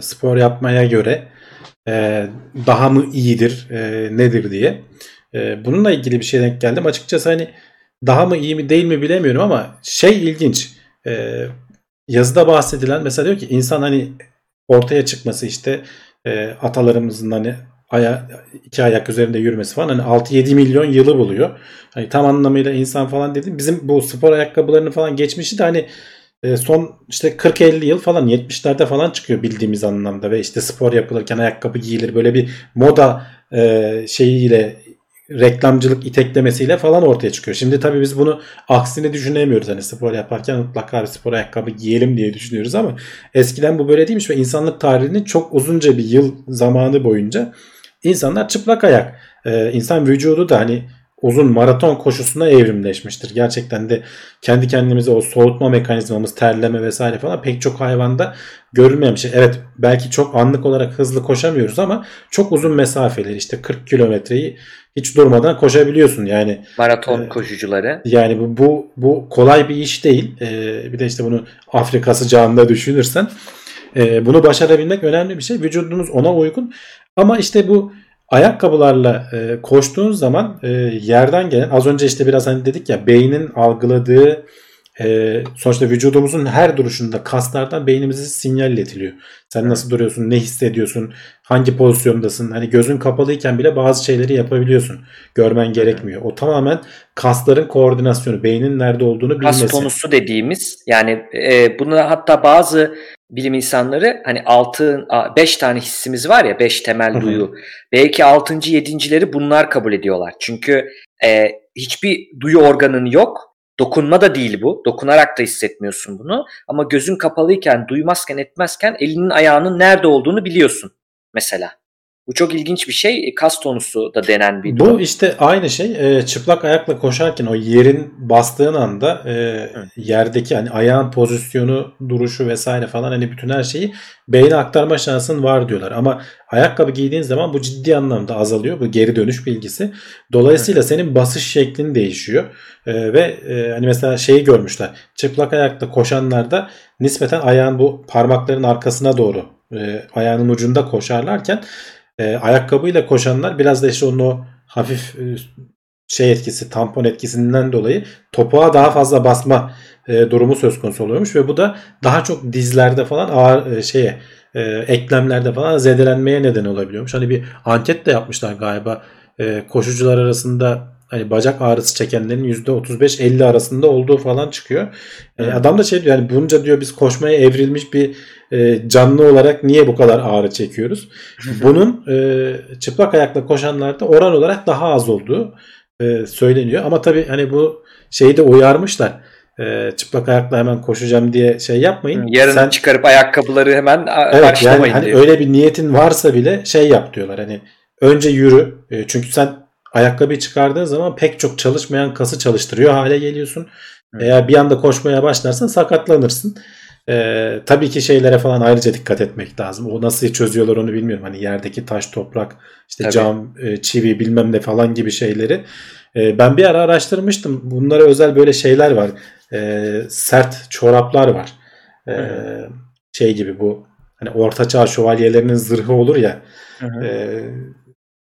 spor yapmaya göre daha mı iyidir, nedir diye. Bununla ilgili bir şeye denk geldim. Açıkçası hani daha mı iyi mi değil mi bilemiyorum ama şey ilginç. Yazıda bahsedilen mesela diyor ki insan hani ortaya çıkması işte atalarımızın hani iki ayak üzerinde yürümesi falan hani 6-7 milyon yılı buluyor. Hani tam anlamıyla insan falan dedim. Bizim bu spor ayakkabılarını falan geçmişi de hani son işte 40-50 yıl falan 70'lerde falan çıkıyor bildiğimiz anlamda ve işte spor yapılırken ayakkabı giyilir. Böyle bir moda şeyiyle, reklamcılık iteklemesiyle falan ortaya çıkıyor. Şimdi tabii biz bunu aksini düşünemiyoruz. Hani spor yaparken mutlaka bir spor ayakkabı giyelim diye düşünüyoruz ama eskiden bu böyle değilmiş ve insanlık tarihinin çok uzunca bir yıl zamanı boyunca İnsanlar çıplak ayak. İnsan vücudu da hani uzun maraton koşusuna evrimleşmiştir. Gerçekten de kendi kendimize o soğutma mekanizmamız, terleme vesaire falan pek çok hayvanda görülmemiş. Evet, belki çok anlık olarak hızlı koşamıyoruz ama çok uzun mesafeleri, işte 40 kilometreyi hiç durmadan koşabiliyorsun. Yani maraton koşucuları. Yani bu kolay bir iş değil. Bir de işte bunu Afrika sıcağında düşünürsen bunu başarabilmek önemli bir şey. Vücudunuz ona uygun. Ama işte bu ayakkabılarla koştuğun zaman yerden gelen, az önce işte biraz hani dedik ya, beynin algıladığı, sonuçta vücudumuzun her duruşunda kaslardan beynimize sinyal iletiliyor. Sen nasıl duruyorsun, ne hissediyorsun, hangi pozisyondasın, hani gözün kapalıyken bile bazı şeyleri yapabiliyorsun. Görmen gerekmiyor. O tamamen kasların koordinasyonu, beynin nerede olduğunu bilmesi. Kas tonusu dediğimiz, yani bunu hatta bazı bilim insanları, hani 5 tane hissimiz var ya, 5 temel duyu. Belki 6. 7.'leri bunlar kabul ediyorlar. Çünkü hiçbir duyu organın yok. Dokunma da değil bu. Dokunarak da hissetmiyorsun bunu. Ama gözün kapalıyken, duymazken, etmezken elinin ayağının nerede olduğunu biliyorsun mesela. Bu çok ilginç bir şey. Kas tonusu da denen bir durum. Bu işte aynı şey. Çıplak ayakla koşarken o yerin bastığın anda yerdeki hani ayağın pozisyonu, duruşu vesaire falan, hani bütün her şeyi beyne aktarma şansın var diyorlar. Ama ayakkabı giydiğin zaman bu ciddi anlamda azalıyor. Bu geri dönüş bilgisi. Dolayısıyla senin basış şeklin değişiyor. Ve hani mesela şeyi görmüşler. Çıplak ayakla koşanlarda nispeten ayağın bu parmakların arkasına doğru ayağının ucunda koşarlarken ayakkabıyla koşanlar biraz da işte onun o hafif şey etkisi, tampon etkisinden dolayı topuğa daha fazla basma durumu söz konusu oluyormuş ve bu da daha çok dizlerde falan ağır eklemlerde falan zedelenmeye neden olabiliyormuş. Hani bir anket de yapmışlar galiba, koşucular arasında hani bacak ağrısı çekenlerin %35-50 arasında olduğu falan çıkıyor. Adam da şey diyor, yani bunca diyor biz koşmaya evrilmiş bir canlı olarak niye bu kadar ağrı çekiyoruz? Bunun çıplak ayakla koşanlarda oran olarak daha az olduğu söyleniyor. Ama tabii hani bu şeyi de uyarmışlar. Çıplak ayakla hemen koşacağım diye şey yapmayın. Yarın sen çıkarıp ayakkabıları hemen karşılamayın. Yani hani diyor, öyle bir niyetin varsa bile şey yap diyorlar. Hani önce yürü. Çünkü sen ayakkabıyı çıkardığın zaman pek çok çalışmayan kası çalıştırıyor hale geliyorsun. Eğer bir anda koşmaya başlarsan sakatlanırsın. Tabii ki şeylere falan ayrıca dikkat etmek lazım. O nasıl çözüyorlar onu bilmiyorum. Hani yerdeki taş, toprak, işte tabii, cam, çivi bilmem ne falan gibi şeyleri. Ben bir ara araştırmıştım. Bunlara özel böyle şeyler var. Sert çoraplar var. Şey gibi bu. Hani ortaçağ şövalyelerinin zırhı olur ya.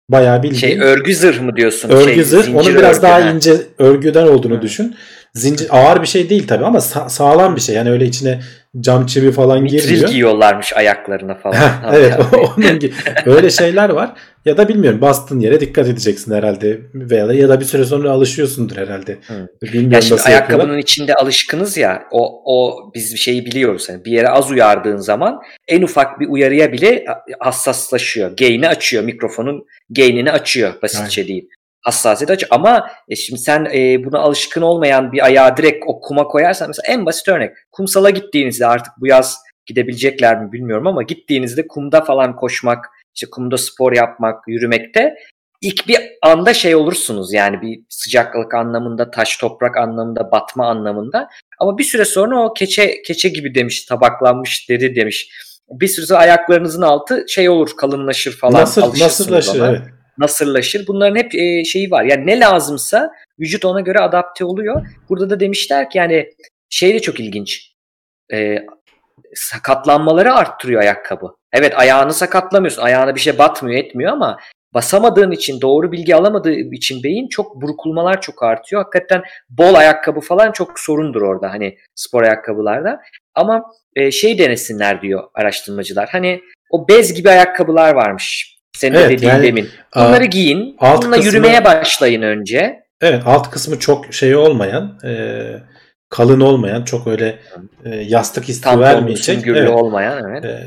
Bayağı bildiğin. Örgü zırh mı diyorsun? Örgü zırh. Onun biraz daha ince örgüden olduğunu düşün. Zincir, ağır bir şey değil tabii ama sağlam bir şey. Yani öyle içine cam, çivi falan girmiyor. Mitril giyiyorlarmış ayaklarına falan. Evet, onun gibi. Öyle şeyler var. Ya da bilmiyorum, bastığın yere dikkat edeceksin herhalde. Veya ya da bir süre sonra alışıyorsundur herhalde. Bilmiyorum ya, şimdi ayakkabının içinde alışkınız ya. O biz bir şeyi biliyoruz. Yani bir yere az uyardığın zaman en ufak bir uyarıya bile hassaslaşıyor. Gain'i açıyor. Mikrofonun gain'ini açıyor. Basitçe diyeyim. Hassasiyet açıyor. Ama şimdi sen buna alışkın olmayan bir ayağı direkt o kuma koyarsan, mesela en basit örnek, kumsala gittiğinizde, artık bu yaz gidebilecekler mi bilmiyorum ama gittiğinizde kumda falan koşmak, işte kumda spor yapmak, yürümekte ilk bir anda olursunuz yani, bir sıcaklık anlamında, taş toprak anlamında, batma anlamında. Ama bir süre sonra o keçe gibi demiş, tabaklanmış deri demiş, bir süre sonra ayaklarınızın altı olur, kalınlaşır falan, alışırsınız ona. Evet. Nasırlaşır. Bunların hep şeyi var. Yani ne lazımsa vücut ona göre adapte oluyor. Burada da demişler ki yani de çok ilginç. Sakatlanmaları arttırıyor ayakkabı. Evet, ayağını sakatlamıyorsun. Ayağına bir şey batmıyor, etmiyor ama basamadığın için, doğru bilgi alamadığı için beyin, çok burkulmalar çok artıyor. Hakikaten bol ayakkabı falan çok sorundur orada, hani spor ayakkabılarda. Ama denesinler diyor araştırmacılar. Hani o bez gibi ayakkabılar varmış. Senin dediğin demin. Bunları giyin. Bununla yürümeye başlayın önce. Evet, alt kısmı çok olmayan, kalın olmayan, çok yastık hissi vermeyecek. Tampon olmayan. Evet.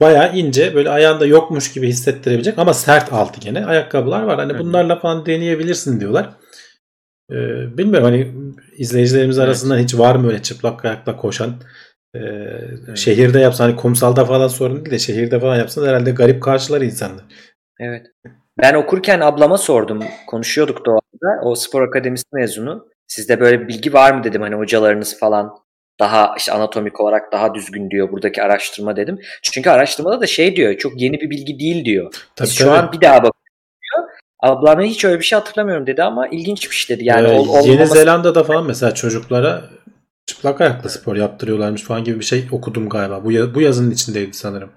Bayağı ince, böyle ayağında yokmuş gibi hissettirebilecek ama sert altı gene ayakkabılar var. Hani bunlarla falan deneyebilirsin diyorlar. Bilmiyorum hani izleyicilerimiz arasında hiç var mı öyle çıplak ayakla koşan? Şehirde yapsan, hani kumsalda falan sorun değil de şehirde falan yapsan herhalde garip karşılar insanlar. Evet. Ben okurken ablama sordum. Konuşuyorduk doğada. O spor akademisi mezunu. Sizde böyle bilgi var mı dedim, hani hocalarınız falan daha işte anatomik olarak daha düzgün diyor buradaki araştırma dedim. Çünkü araştırmada da şey diyor, çok yeni bir bilgi değil diyor. Tabii, şu an bir daha bakıyor. Ablam hiç öyle bir şey hatırlamıyorum dedi ama ilginçmiş dedi. Yani Yeni Zelanda'da falan mesela çocuklara çıplak ayakla spor yaptırıyorlarmış falan gibi bir şey okudum galiba. Bu yazının içindeydi sanırım.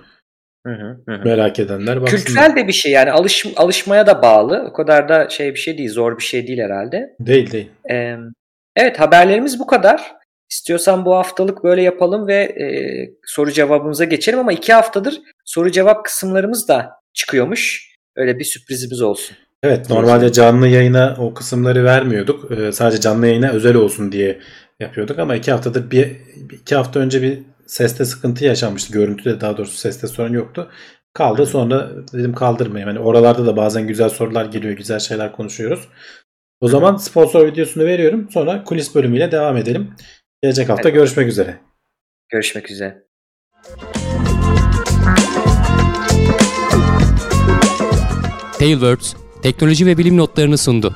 Hı. Merak edenler baksın. Kültürel de bir şey yani, alışmaya da bağlı. O kadar da şey bir şey değil, zor bir şey değil herhalde. Değil. Evet, haberlerimiz bu kadar. İstiyorsan bu haftalık böyle yapalım ve soru cevabımıza geçelim ama 2 haftadır soru cevap kısımlarımız da çıkıyormuş. Öyle bir sürprizimiz olsun. Evet, normalde canlı yayına o kısımları vermiyorduk. Sadece canlı yayına özel olsun diye yapıyorduk ama 2 haftadır iki hafta önce bir seste sıkıntı yaşanmıştı. Görüntüde, daha doğrusu seste sorun yoktu. Kaldı, sonra dedim kaldırmayayım. Yani oralarda da bazen güzel sorular geliyor, güzel şeyler konuşuyoruz. O zaman sponsor videosunu veriyorum. Sonra kulis bölümüyle devam edelim. Gelecek hafta görüşmek üzere. Görüşmek üzere. PaleWords teknoloji ve bilim notlarını sundu.